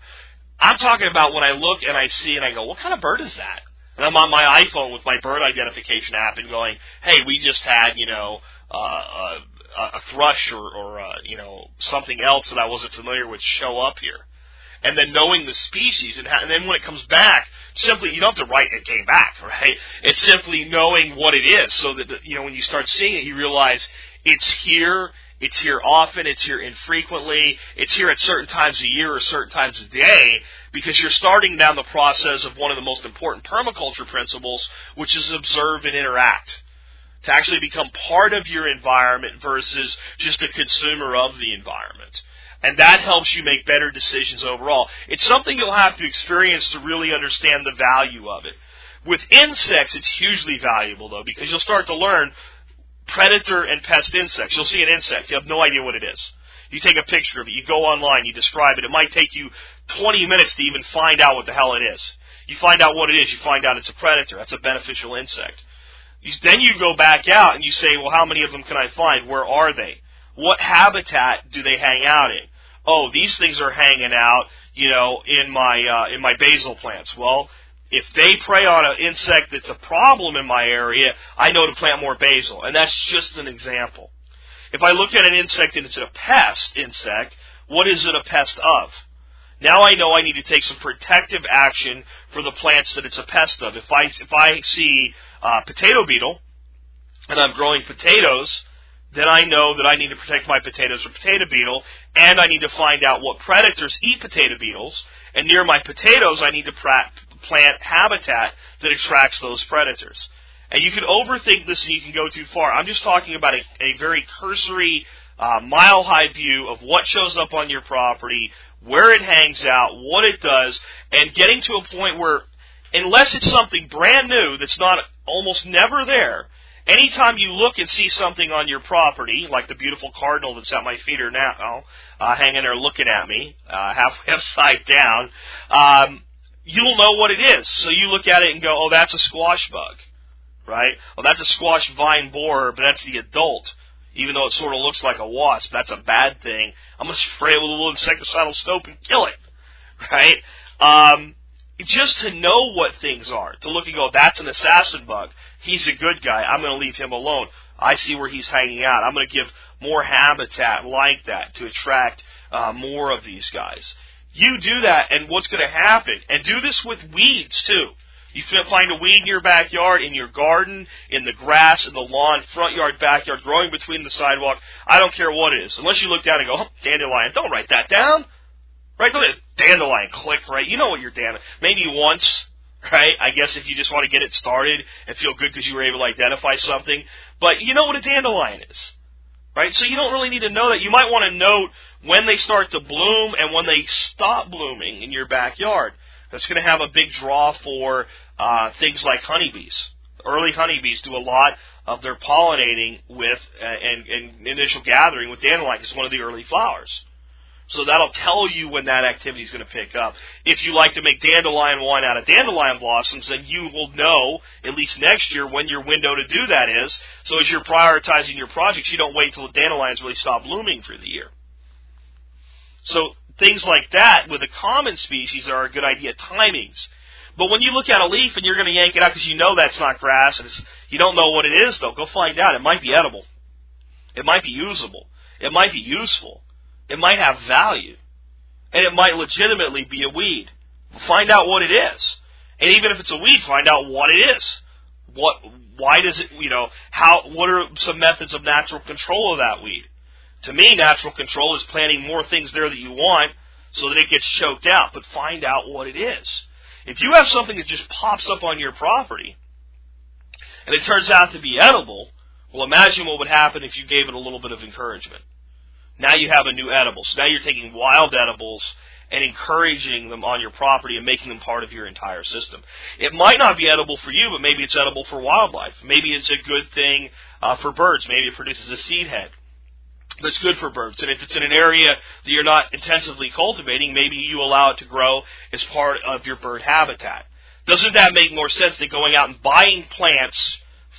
I'm talking about when I look and I see and I go, what kind of bird is that? And I'm on my iPhone with my bird identification app and going, hey, we just had, you know, a thrush or you know, something else that I wasn't familiar with show up here. And then knowing the species, and then when it comes back, simply, you don't have to write it came back, right? It's simply knowing what it is so that, you know, when you start seeing it, you realize it's here often, it's here infrequently, it's here at certain times of year or certain times of day, because you're starting down the process of one of the most important permaculture principles, which is observe and interact. To actually become part of your environment versus just a consumer of the environment. And that helps you make better decisions overall. It's something you'll have to experience to really understand the value of it. With insects, it's hugely valuable, though, because you'll start to learn predator and pest insects. You'll see an insect. You have no idea what it is. You take a picture of it. You go online. You describe it. It might take you 20 minutes to even find out what the hell it is. You find out what it is. You find out it's a predator. That's a beneficial insect. Then you go back out and you say, well, how many of them can I find? Where are they? What habitat do they hang out in? Oh, these things are hanging out, you know, in my basil plants. Well, if they prey on an insect that's a problem in my area, I know to plant more basil. And that's just an example. If I look at an insect and it's a pest insect, what is it a pest of? Now I know I need to take some protective action for the plants that it's a pest of. If I see potato beetle and I'm growing potatoes, then I know that I need to protect my potatoes from potato beetle, and I need to find out what predators eat potato beetles, and near my potatoes I need to plant habitat that attracts those predators. And you can overthink this and you can go too far. I'm just talking about a very cursory, mile-high view of what shows up on your property, where it hangs out, what it does, and getting to a point where, unless it's something brand new that's not almost never there, anytime you look and see something on your property, like the beautiful cardinal that's at my feeder now, hanging there looking at me, halfway upside down, you'll know what it is. So you look at it and go, oh, that's a squash bug, right? Oh, that's a squash vine borer, but that's the adult. Even though it sort of looks like a wasp, that's a bad thing. I'm going to spray it with a little insecticidal soap and kill it, right? Just to know what things are, to look and go, that's an assassin bug. He's a good guy. I'm going to leave him alone. I see where he's hanging out. I'm going to give more habitat like that to attract more of these guys. You do that, and what's going to happen? And do this with weeds, too. You find a weed in your backyard, in your garden, in the grass, in the lawn, front yard, backyard, growing between the sidewalk. I don't care what it is. Unless you look down and go, oh, dandelion, don't write that down. Right? Don't hit dandelion, click, right? You know what you're dandelion. Maybe once, right? I guess if you just want to get it started and feel good because you were able to identify something. But you know what a dandelion is, right? So you don't really need to know that. You might want to note when they start to bloom and when they stop blooming in your backyard. That's going to have a big draw for things like honeybees. Early honeybees do a lot of their pollinating with and initial gathering with dandelion, because it's one of the early flowers. So that'll tell you when that activity is going to pick up. If you like to make dandelion wine out of dandelion blossoms, then you will know, at least next year, when your window to do that is. So as you're prioritizing your projects, you don't wait until the dandelions really stop blooming for the year. So things like that with a common species are a good idea, timings. But when you look at a leaf and you're going to yank it out because you know that's not grass, and you don't know what it is, though, go find out. It might be edible. It might be usable. It might be useful. It might have value. And it might legitimately be a weed. Find out what it is. And even if it's a weed, find out what it is. Why does it, what are some methods of natural control of that weed? To me, natural control is planting more things there that you want so that it gets choked out. But find out what it is. If you have something that just pops up on your property and it turns out to be edible, well, imagine what would happen if you gave it a little bit of encouragement. Now you have a new edible. So now you're taking wild edibles and encouraging them on your property and making them part of your entire system. It might not be edible for you, but maybe it's edible for wildlife. Maybe it's a good thing for birds. Maybe it produces a seed head that's good for birds. And if it's in an area that you're not intensively cultivating, maybe you allow it to grow as part of your bird habitat. Doesn't that make more sense than going out and buying plants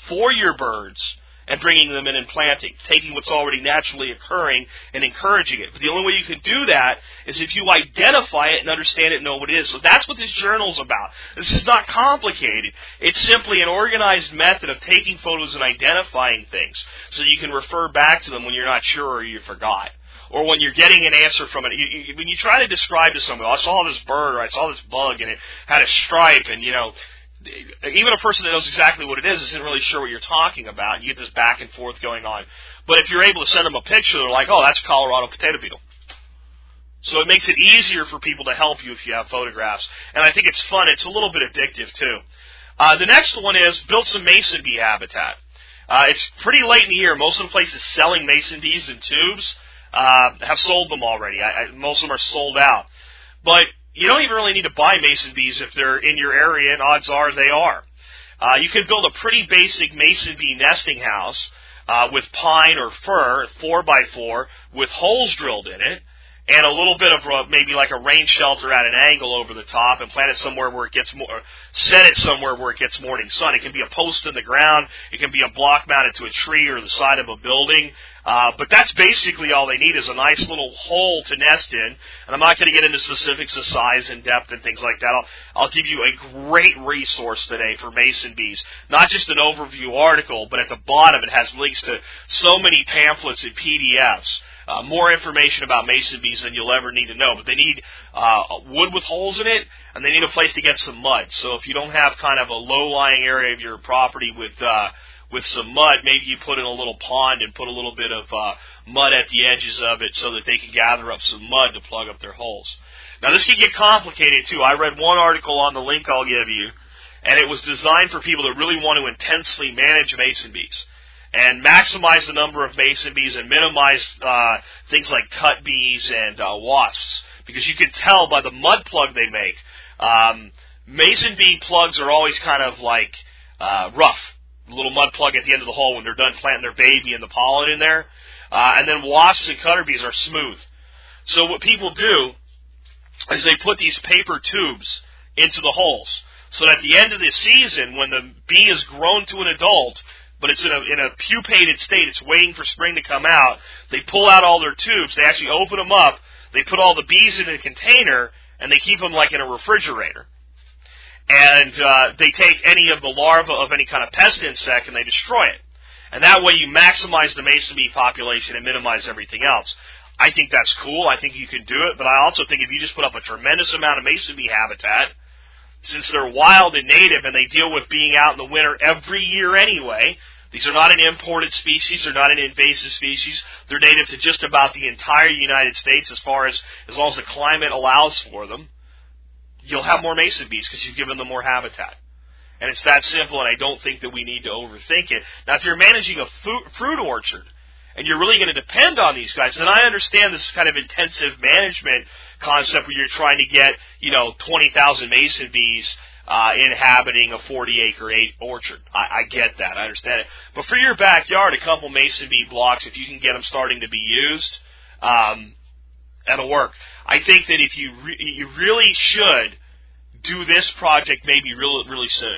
for your birds and bringing them in and planting, taking what's already naturally occurring and encouraging it? But the only way you can do that is if you identify it and understand it and know what it is. So that's what this journal's about. This is not complicated. It's simply an organized method of taking photos and identifying things so you can refer back to them when you're not sure or you forgot. Or when you're getting an answer from it, when you try to describe to somebody, I saw this bird or I saw this bug and it had a stripe and, even a person that knows exactly what it is isn't really sure what you're talking about. You get this back and forth going on. But if you're able to send them a picture, they're like, oh, that's Colorado potato beetle. So it makes it easier for people to help you if you have photographs. And I think it's fun. It's a little bit addictive, too. The next one is build some mason bee habitat. It's pretty late in the year. Most of the places selling mason bees in tubes have sold them already. Most of them are sold out. But you don't even really need to buy mason bees if they're in your area, and odds are they are. You can build a pretty basic mason bee nesting house with pine or fir, 4x4, with holes drilled in it, and a little bit of maybe like a rain shelter at an angle over the top, and plant it somewhere where it gets more, set it somewhere where it gets morning sun. It can be a post in the ground, it can be a block mounted to a tree or the side of a building, but that's basically all they need is a nice little hole to nest in. And I'm not going to get into specifics of size and depth and things like that. I'll give you a great resource today for mason bees. Not just an overview article, but at the bottom it has links to so many pamphlets and PDFs. More information about mason bees than you'll ever need to know. But they need wood with holes in it, and they need a place to get some mud. So if you don't have kind of a low-lying area of your property with some mud, maybe you put in a little pond and put a little bit of mud at the edges of it so that they can gather up some mud to plug up their holes. Now, this can get complicated, too. I read one article on the link I'll give you, and it was designed for people that really want to intensely manage mason bees and maximize the number of mason bees and minimize things like cut bees and wasps, because you can tell by the mud plug they make. Mason bee plugs are always kind of like rough, a little mud plug at the end of the hole when they're done planting their baby and the pollen in there. And then wasps and cutter bees are smooth. So what people do is they put these paper tubes into the holes so that at the end of the season, when the bee is grown to an adult, but it's in a pupated state, it's waiting for spring to come out, they pull out all their tubes, they actually open them up, they put all the bees in a container, and they keep them like in a refrigerator. And they take any of the larvae of any kind of pest insect and they destroy it. And that way you maximize the mason bee population and minimize everything else. I think that's cool. I think you can do it. But I also think if you just put up a tremendous amount of mason bee habitat, since they're wild and native and they deal with being out in the winter every year anyway, these are not an imported species, they're not an invasive species, they're native to just about the entire United States as long as the climate allows for them, you'll have more mason bees because you've given them more habitat. And it's that simple, and I don't think that we need to overthink it. Now, if you're managing a fruit orchard, and you're really going to depend on these guys, and I understand this kind of intensive management concept where you're trying to get, 20,000 mason bees inhabiting a 40-acre orchard. I get that. I understand it. But for your backyard, a couple mason bee blocks, if you can get them starting to be used, That'll work. I think that if you really should do this project maybe really soon.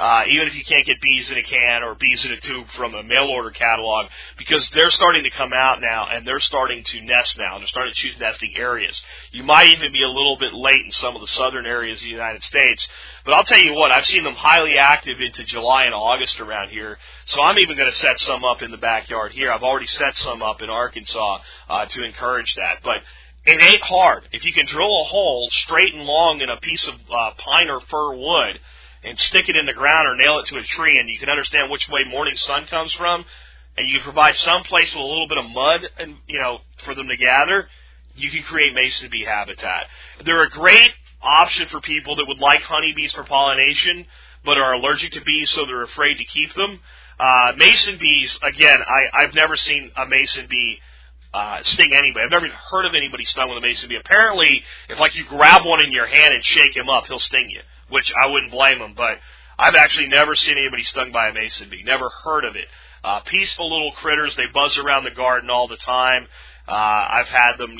Even if you can't get bees in a can or bees in a tube from a mail order catalog, because they're starting to come out now and they're starting to nest now. They're starting to choose nesting areas. You might even be a little bit late in some of the southern areas of the United States. But I'll tell you what, I've seen them highly active into July and August around here. So I'm even going to set some up in the backyard here. I've already set some up in Arkansas to encourage that. But it ain't hard. If you can drill a hole straight and long in a piece of pine or fir wood, and stick it in the ground or nail it to a tree, and you can understand which way morning sun comes from, and you provide some place with a little bit of mud and for them to gather, you can create mason bee habitat. They're a great option for people that would like honeybees for pollination, but are allergic to bees, so they're afraid to keep them. Mason bees, again, I've never seen a mason bee sting anybody. I've never even heard of anybody stung with a mason bee. Apparently, if you grab one in your hand and shake him up, he'll sting you, which I wouldn't blame them, but I've actually never seen anybody stung by a mason bee, never heard of it. Peaceful little critters, they buzz around the garden all the time. I've had them,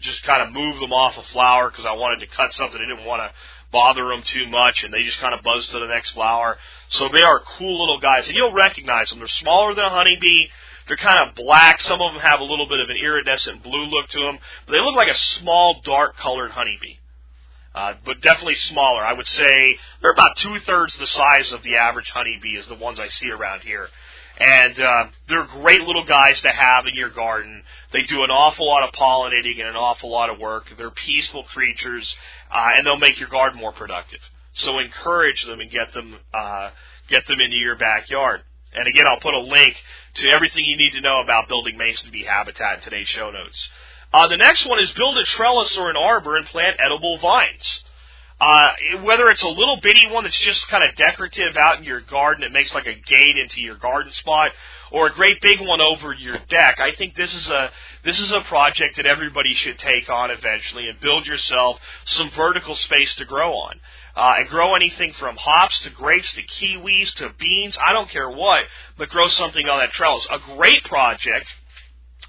just kind of move them off a flower because I wanted to cut something. I didn't want to bother them too much, and they just kind of buzz to the next flower. So they are cool little guys, and you'll recognize them. They're smaller than a honeybee. They're kind of black. Some of them have a little bit of an iridescent blue look to them. But they look like a small, dark-colored honeybee. But definitely smaller. I would say they're about two-thirds the size of the average honeybee is the ones I see around here. And they're great little guys to have in your garden. They do an awful lot of pollinating and an awful lot of work. They're peaceful creatures, and they'll make your garden more productive. So encourage them and get them into your backyard. And again, I'll put a link to everything you need to know about building mason bee habitat in today's show notes. The next one is build a trellis or an arbor and plant edible vines. Whether it's a little bitty one that's just kind of decorative out in your garden that makes like a gate into your garden spot, or a great big one over your deck, I think this is a project that everybody should take on eventually and build yourself some vertical space to grow on. And grow anything from hops to grapes to kiwis to beans, I don't care what, but grow something on that trellis. A great project,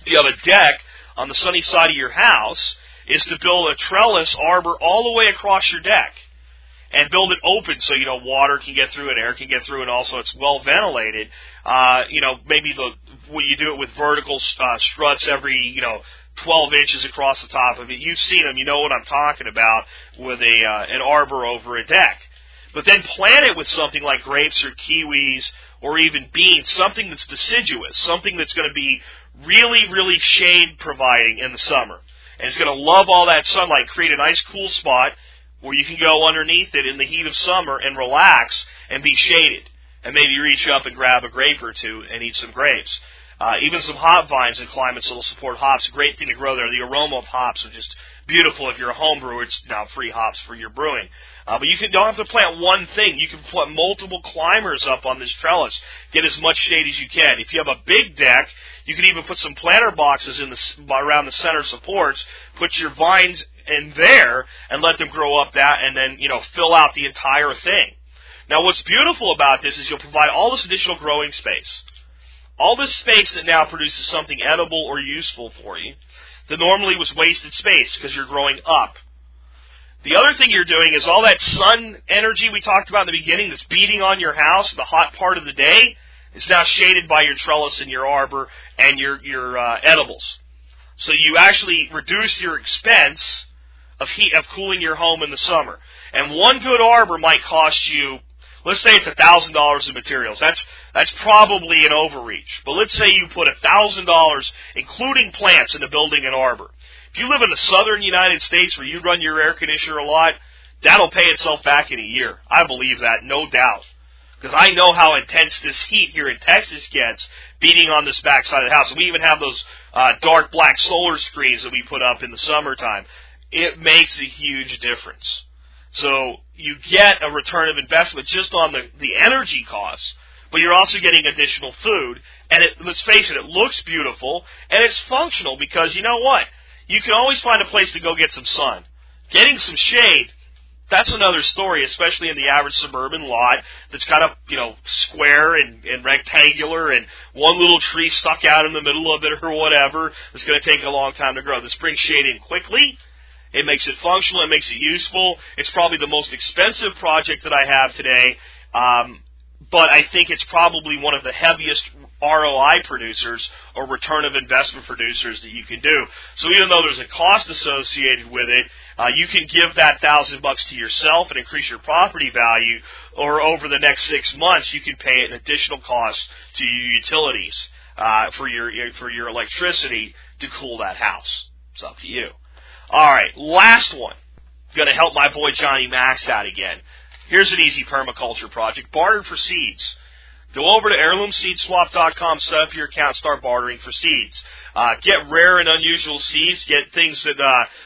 if you have a deck on the sunny side of your house, is to build a trellis arbor all the way across your deck and build it open so, water can get through and air can get through, and also it's well ventilated. Maybe you do it with vertical struts every, 12 inches across the top of it. You've seen them. You know what I'm talking about with an arbor over a deck. But then plant it with something like grapes or kiwis or even beans, something that's deciduous, something that's going to be really, really shade-providing in the summer. And it's going to love all that sunlight, create a nice cool spot where you can go underneath it in the heat of summer and relax and be shaded. And maybe reach up and grab a grape or two and eat some grapes. Even some hop vines in climates that will support hops. A great thing to grow there. The aroma of hops are just beautiful. If you're a home brewer, it's now free hops for your brewing. But you don't have to plant one thing. You can put multiple climbers up on this trellis. Get as much shade as you can. If you have a big deck, you can even put some planter boxes around the center supports, put your vines in there, and let them grow up that, and then fill out the entire thing. Now, what's beautiful about this is you'll provide all this additional growing space. All this space that now produces something edible or useful for you that normally was wasted space because you're growing up. The other thing you're doing is all that sun energy we talked about in the beginning that's beating on your house, the hot part of the day, is now shaded by your trellis and your arbor and your edibles. So you actually reduce your expense of heat of cooling your home in the summer. And one good arbor might cost you, let's say it's $1,000 in materials. That's probably an overreach. But let's say you put $1,000, including plants, into building an arbor. If you live in the southern United States where you run your air conditioner a lot, that'll pay itself back in a year. I believe that, no doubt. Because I know how intense this heat here in Texas gets beating on this backside of the house. And we even have those dark black solar screens that we put up in the summertime. It makes a huge difference. So you get a return of investment just on the energy costs, but you're also getting additional food. And let's face it looks beautiful, and it's functional because you know what? You can always find a place to go get some sun. Getting some shade that's another story, especially in the average suburban lot that's kind of, you know, square and rectangular and one little tree stuck out in the middle of it or whatever. It's going to take a long time to grow. This brings shade in quickly. It makes it functional. It makes it useful. It's probably the most expensive project that I have today, but I think it's probably one of the heaviest ROI producers or return of investment producers that you can do. So even though there's a cost associated with it, you can give that $1,000 to yourself and increase your property value, or over the next 6 months you can pay an additional cost to your utilities for your electricity to cool that house. It's up to you. All right, last one. I'm going to help my boy Johnny Max out again. Here's an easy permaculture project. Barter for seeds. Go over to heirloomseedswap.com, set up your account, start bartering for seeds. Get rare and unusual seeds. Get things that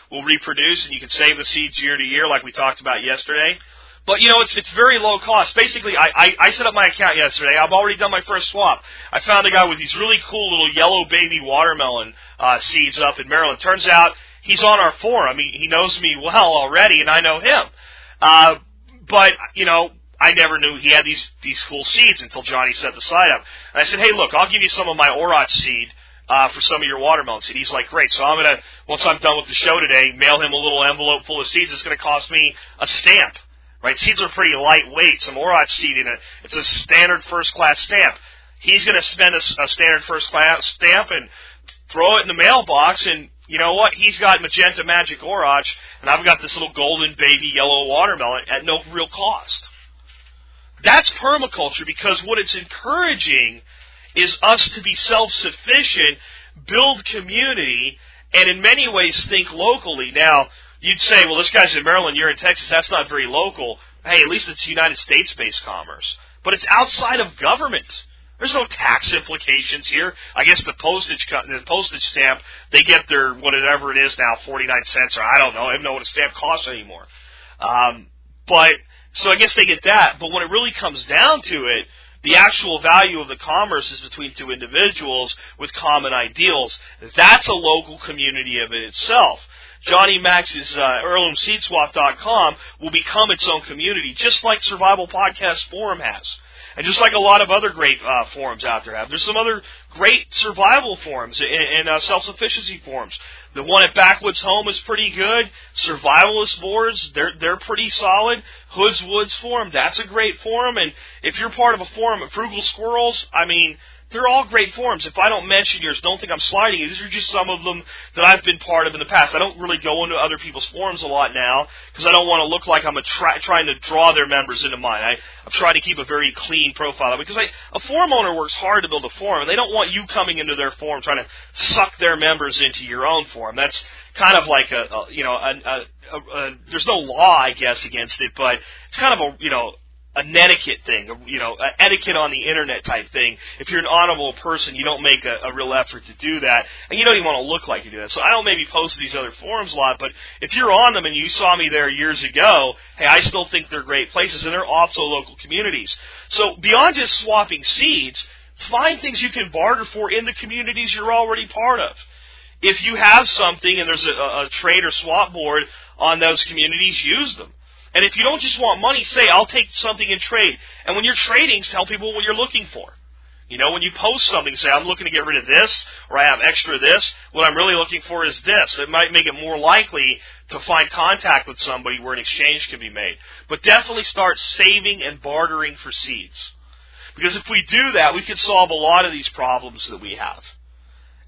will reproduce, and you can save the seeds year to year like we talked about yesterday. But, you know, it's very low cost. Basically, I set up my account yesterday. I've already done my first swap. I found a guy with these really cool little yellow baby watermelon seeds up in Maryland. Turns out he's on our forum. He knows me well already, and I know him. But, you know, I never knew he had these cool seeds until Johnny set the site up. And I said, hey, look, I'll give you some of my Orach seed for some of your watermelon seed. He's like, great. So I'm going to, once I'm done with the show today, mail him a little envelope full of seeds. It's going to cost me a stamp. Right? Seeds are pretty lightweight. Some Orach seed in it. It's a standard first-class stamp. He's going to spend a standard first-class stamp and throw it in the mailbox, and you know what? He's got Magenta Magic Orach, and I've got this little golden baby yellow watermelon at no real cost. That's permaculture, because what it's encouraging is us to be self-sufficient, build community, and in many ways think locally. Now, you'd say, well, this guy's in Maryland, you're in Texas, that's not very local. Hey, at least it's United States-based commerce. But it's outside of government. There's no tax implications here. I guess the postage stamp, they get their whatever it is now, 49 cents, or I don't know. I don't know what a stamp costs anymore. So I guess they get that. But when it really comes down to it, the actual value of the commerce is between two individuals with common ideals. That's a local community of it itself. Johnny Max's heirloomseedswap.com will become its own community, just like Survival Podcast Forum has. And just like a lot of other great forums out there have, there's some other great survival forums and self-sufficiency forums. The one at Backwoods Home is pretty good. Survivalist Boards, they're pretty solid. Hoods Woods Forum, that's a great forum. And if you're part of a forum at Frugal Squirrels, I mean, they're all great forums. If I don't mention yours, don't think I'm sliding you. These are just some of them that I've been part of in the past. I don't really go into other people's forums a lot now because I don't want to look like I'm trying to draw their members into mine. I'm trying to keep a very clean profile because a forum owner works hard to build a forum, and they don't want you coming into their forum trying to suck their members into your own forum. That's kind of like there's no law, I guess, against it, but it's kind of an etiquette thing, an etiquette on the internet type thing. If you're an honorable person, you don't make a real effort to do that, and you don't even want to look like you do that. So I don't maybe post to these other forums a lot, but if you're on them and you saw me there years ago, hey, I still think they're great places, and they're also local communities. So beyond just swapping seeds, find things you can barter for in the communities you're already part of. If you have something and there's a trade or swap board on those communities, use them. And if you don't just want money, say, I'll take something and trade. And when you're trading, tell people what you're looking for. You know, when you post something, say, I'm looking to get rid of this, or I have extra this. What I'm really looking for is this. It might make it more likely to find contact with somebody where an exchange can be made. But definitely start saving and bartering for seeds. Because if we do that, we can solve a lot of these problems that we have.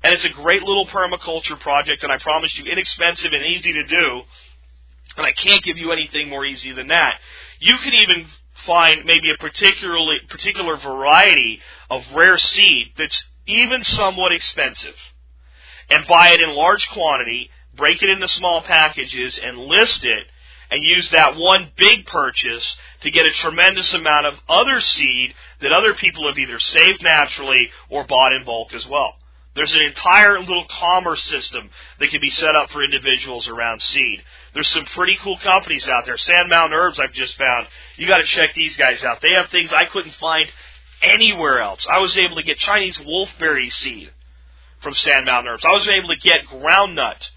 And it's a great little permaculture project, and I promise you, inexpensive and easy to do. And I can't give you anything more easy than that. You can even find maybe a particular variety of rare seed that's even somewhat expensive and buy it in large quantity, break it into small packages, and list it, and use that one big purchase to get a tremendous amount of other seed that other people have either saved naturally or bought in bulk as well. There's an entire little commerce system that can be set up for individuals around seed. There's some pretty cool companies out there. Sand Mountain Herbs, I've just found. You got to check these guys out. They have things I couldn't find anywhere else. I was able to get Chinese wolfberry seed from Sand Mountain Herbs. I was able to get groundnut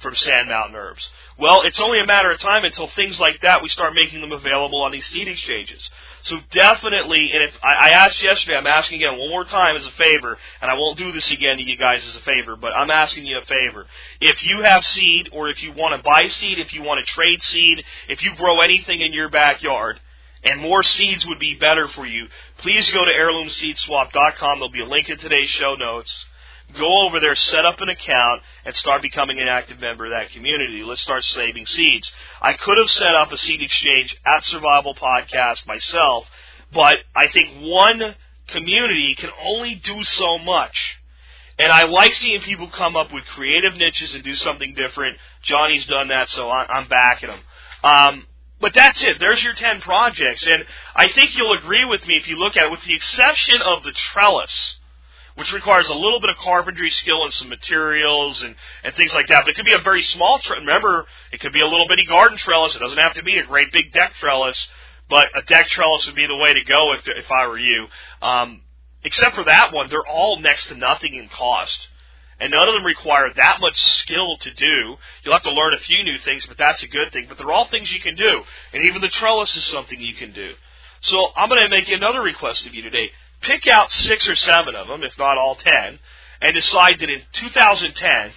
from Sand Mountain Herbs? Well, it's only a matter of time until things like that, we start making them available on these seed exchanges. So definitely, and if I asked yesterday, I'm asking again one more time as a favor, and I won't do this again to you guys as a favor, but I'm asking you a favor. If you have seed, or if you want to buy seed, if you want to trade seed, if you grow anything in your backyard, and more seeds would be better for you, please go to heirloomseedswap.com. There'll be a link in today's show notes. Go over there, set up an account, and start becoming an active member of that community. Let's start saving seeds. I could have set up a seed exchange at Survival Podcast myself, but I think one community can only do so much. And I like seeing people come up with creative niches and do something different. Johnny's done that, so I'm backing him. But that's it. There's your 10 projects. And I think you'll agree with me if you look at it, with the exception of the trellis, which requires a little bit of carpentry skill and some materials and things like that. But it could be a very small trellis. Remember, it could be a little bitty garden trellis. It doesn't have to be a great big deck trellis, but a deck trellis would be the way to go if I were you. Except for that one, they're all next to nothing in cost. And none of them require that much skill to do. You'll have to learn a few new things, but that's a good thing. But they're all things you can do. And even the trellis is something you can do. So I'm going to make another request of you today. Pick out 6 or 7 of them, if not all 10, and decide that in 2010,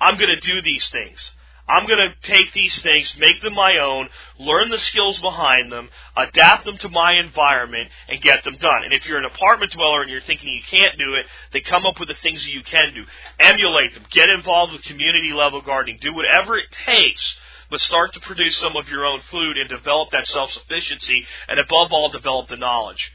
I'm going to do these things. I'm going to take these things, make them my own, learn the skills behind them, adapt them to my environment, and get them done. And if you're an apartment dweller and you're thinking you can't do it, then come up with the things that you can do. Emulate them. Get involved with community-level gardening. Do whatever it takes, but start to produce some of your own food and develop that self-sufficiency, and above all, develop the knowledge.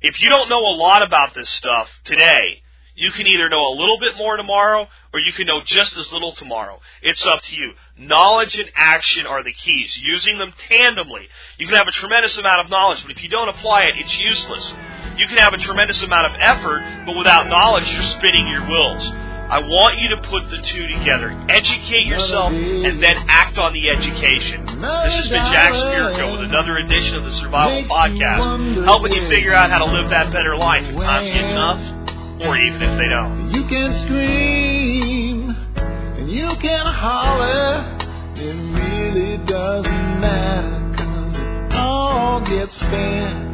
If you don't know a lot about this stuff today, you can either know a little bit more tomorrow, or you can know just as little tomorrow. It's up to you. Knowledge and action are the keys, using them tandemly. You can have a tremendous amount of knowledge, but if you don't apply it, it's useless. You can have a tremendous amount of effort, but without knowledge, you're spinning your wheels. I want you to put the two together. Educate yourself and then act on the education. This has been Jack Spearco with another edition of the Survival Podcast, helping you figure out how to live that better life if times get tough, or even if they don't. You can scream and you can holler. It really doesn't matter because it all gets spent.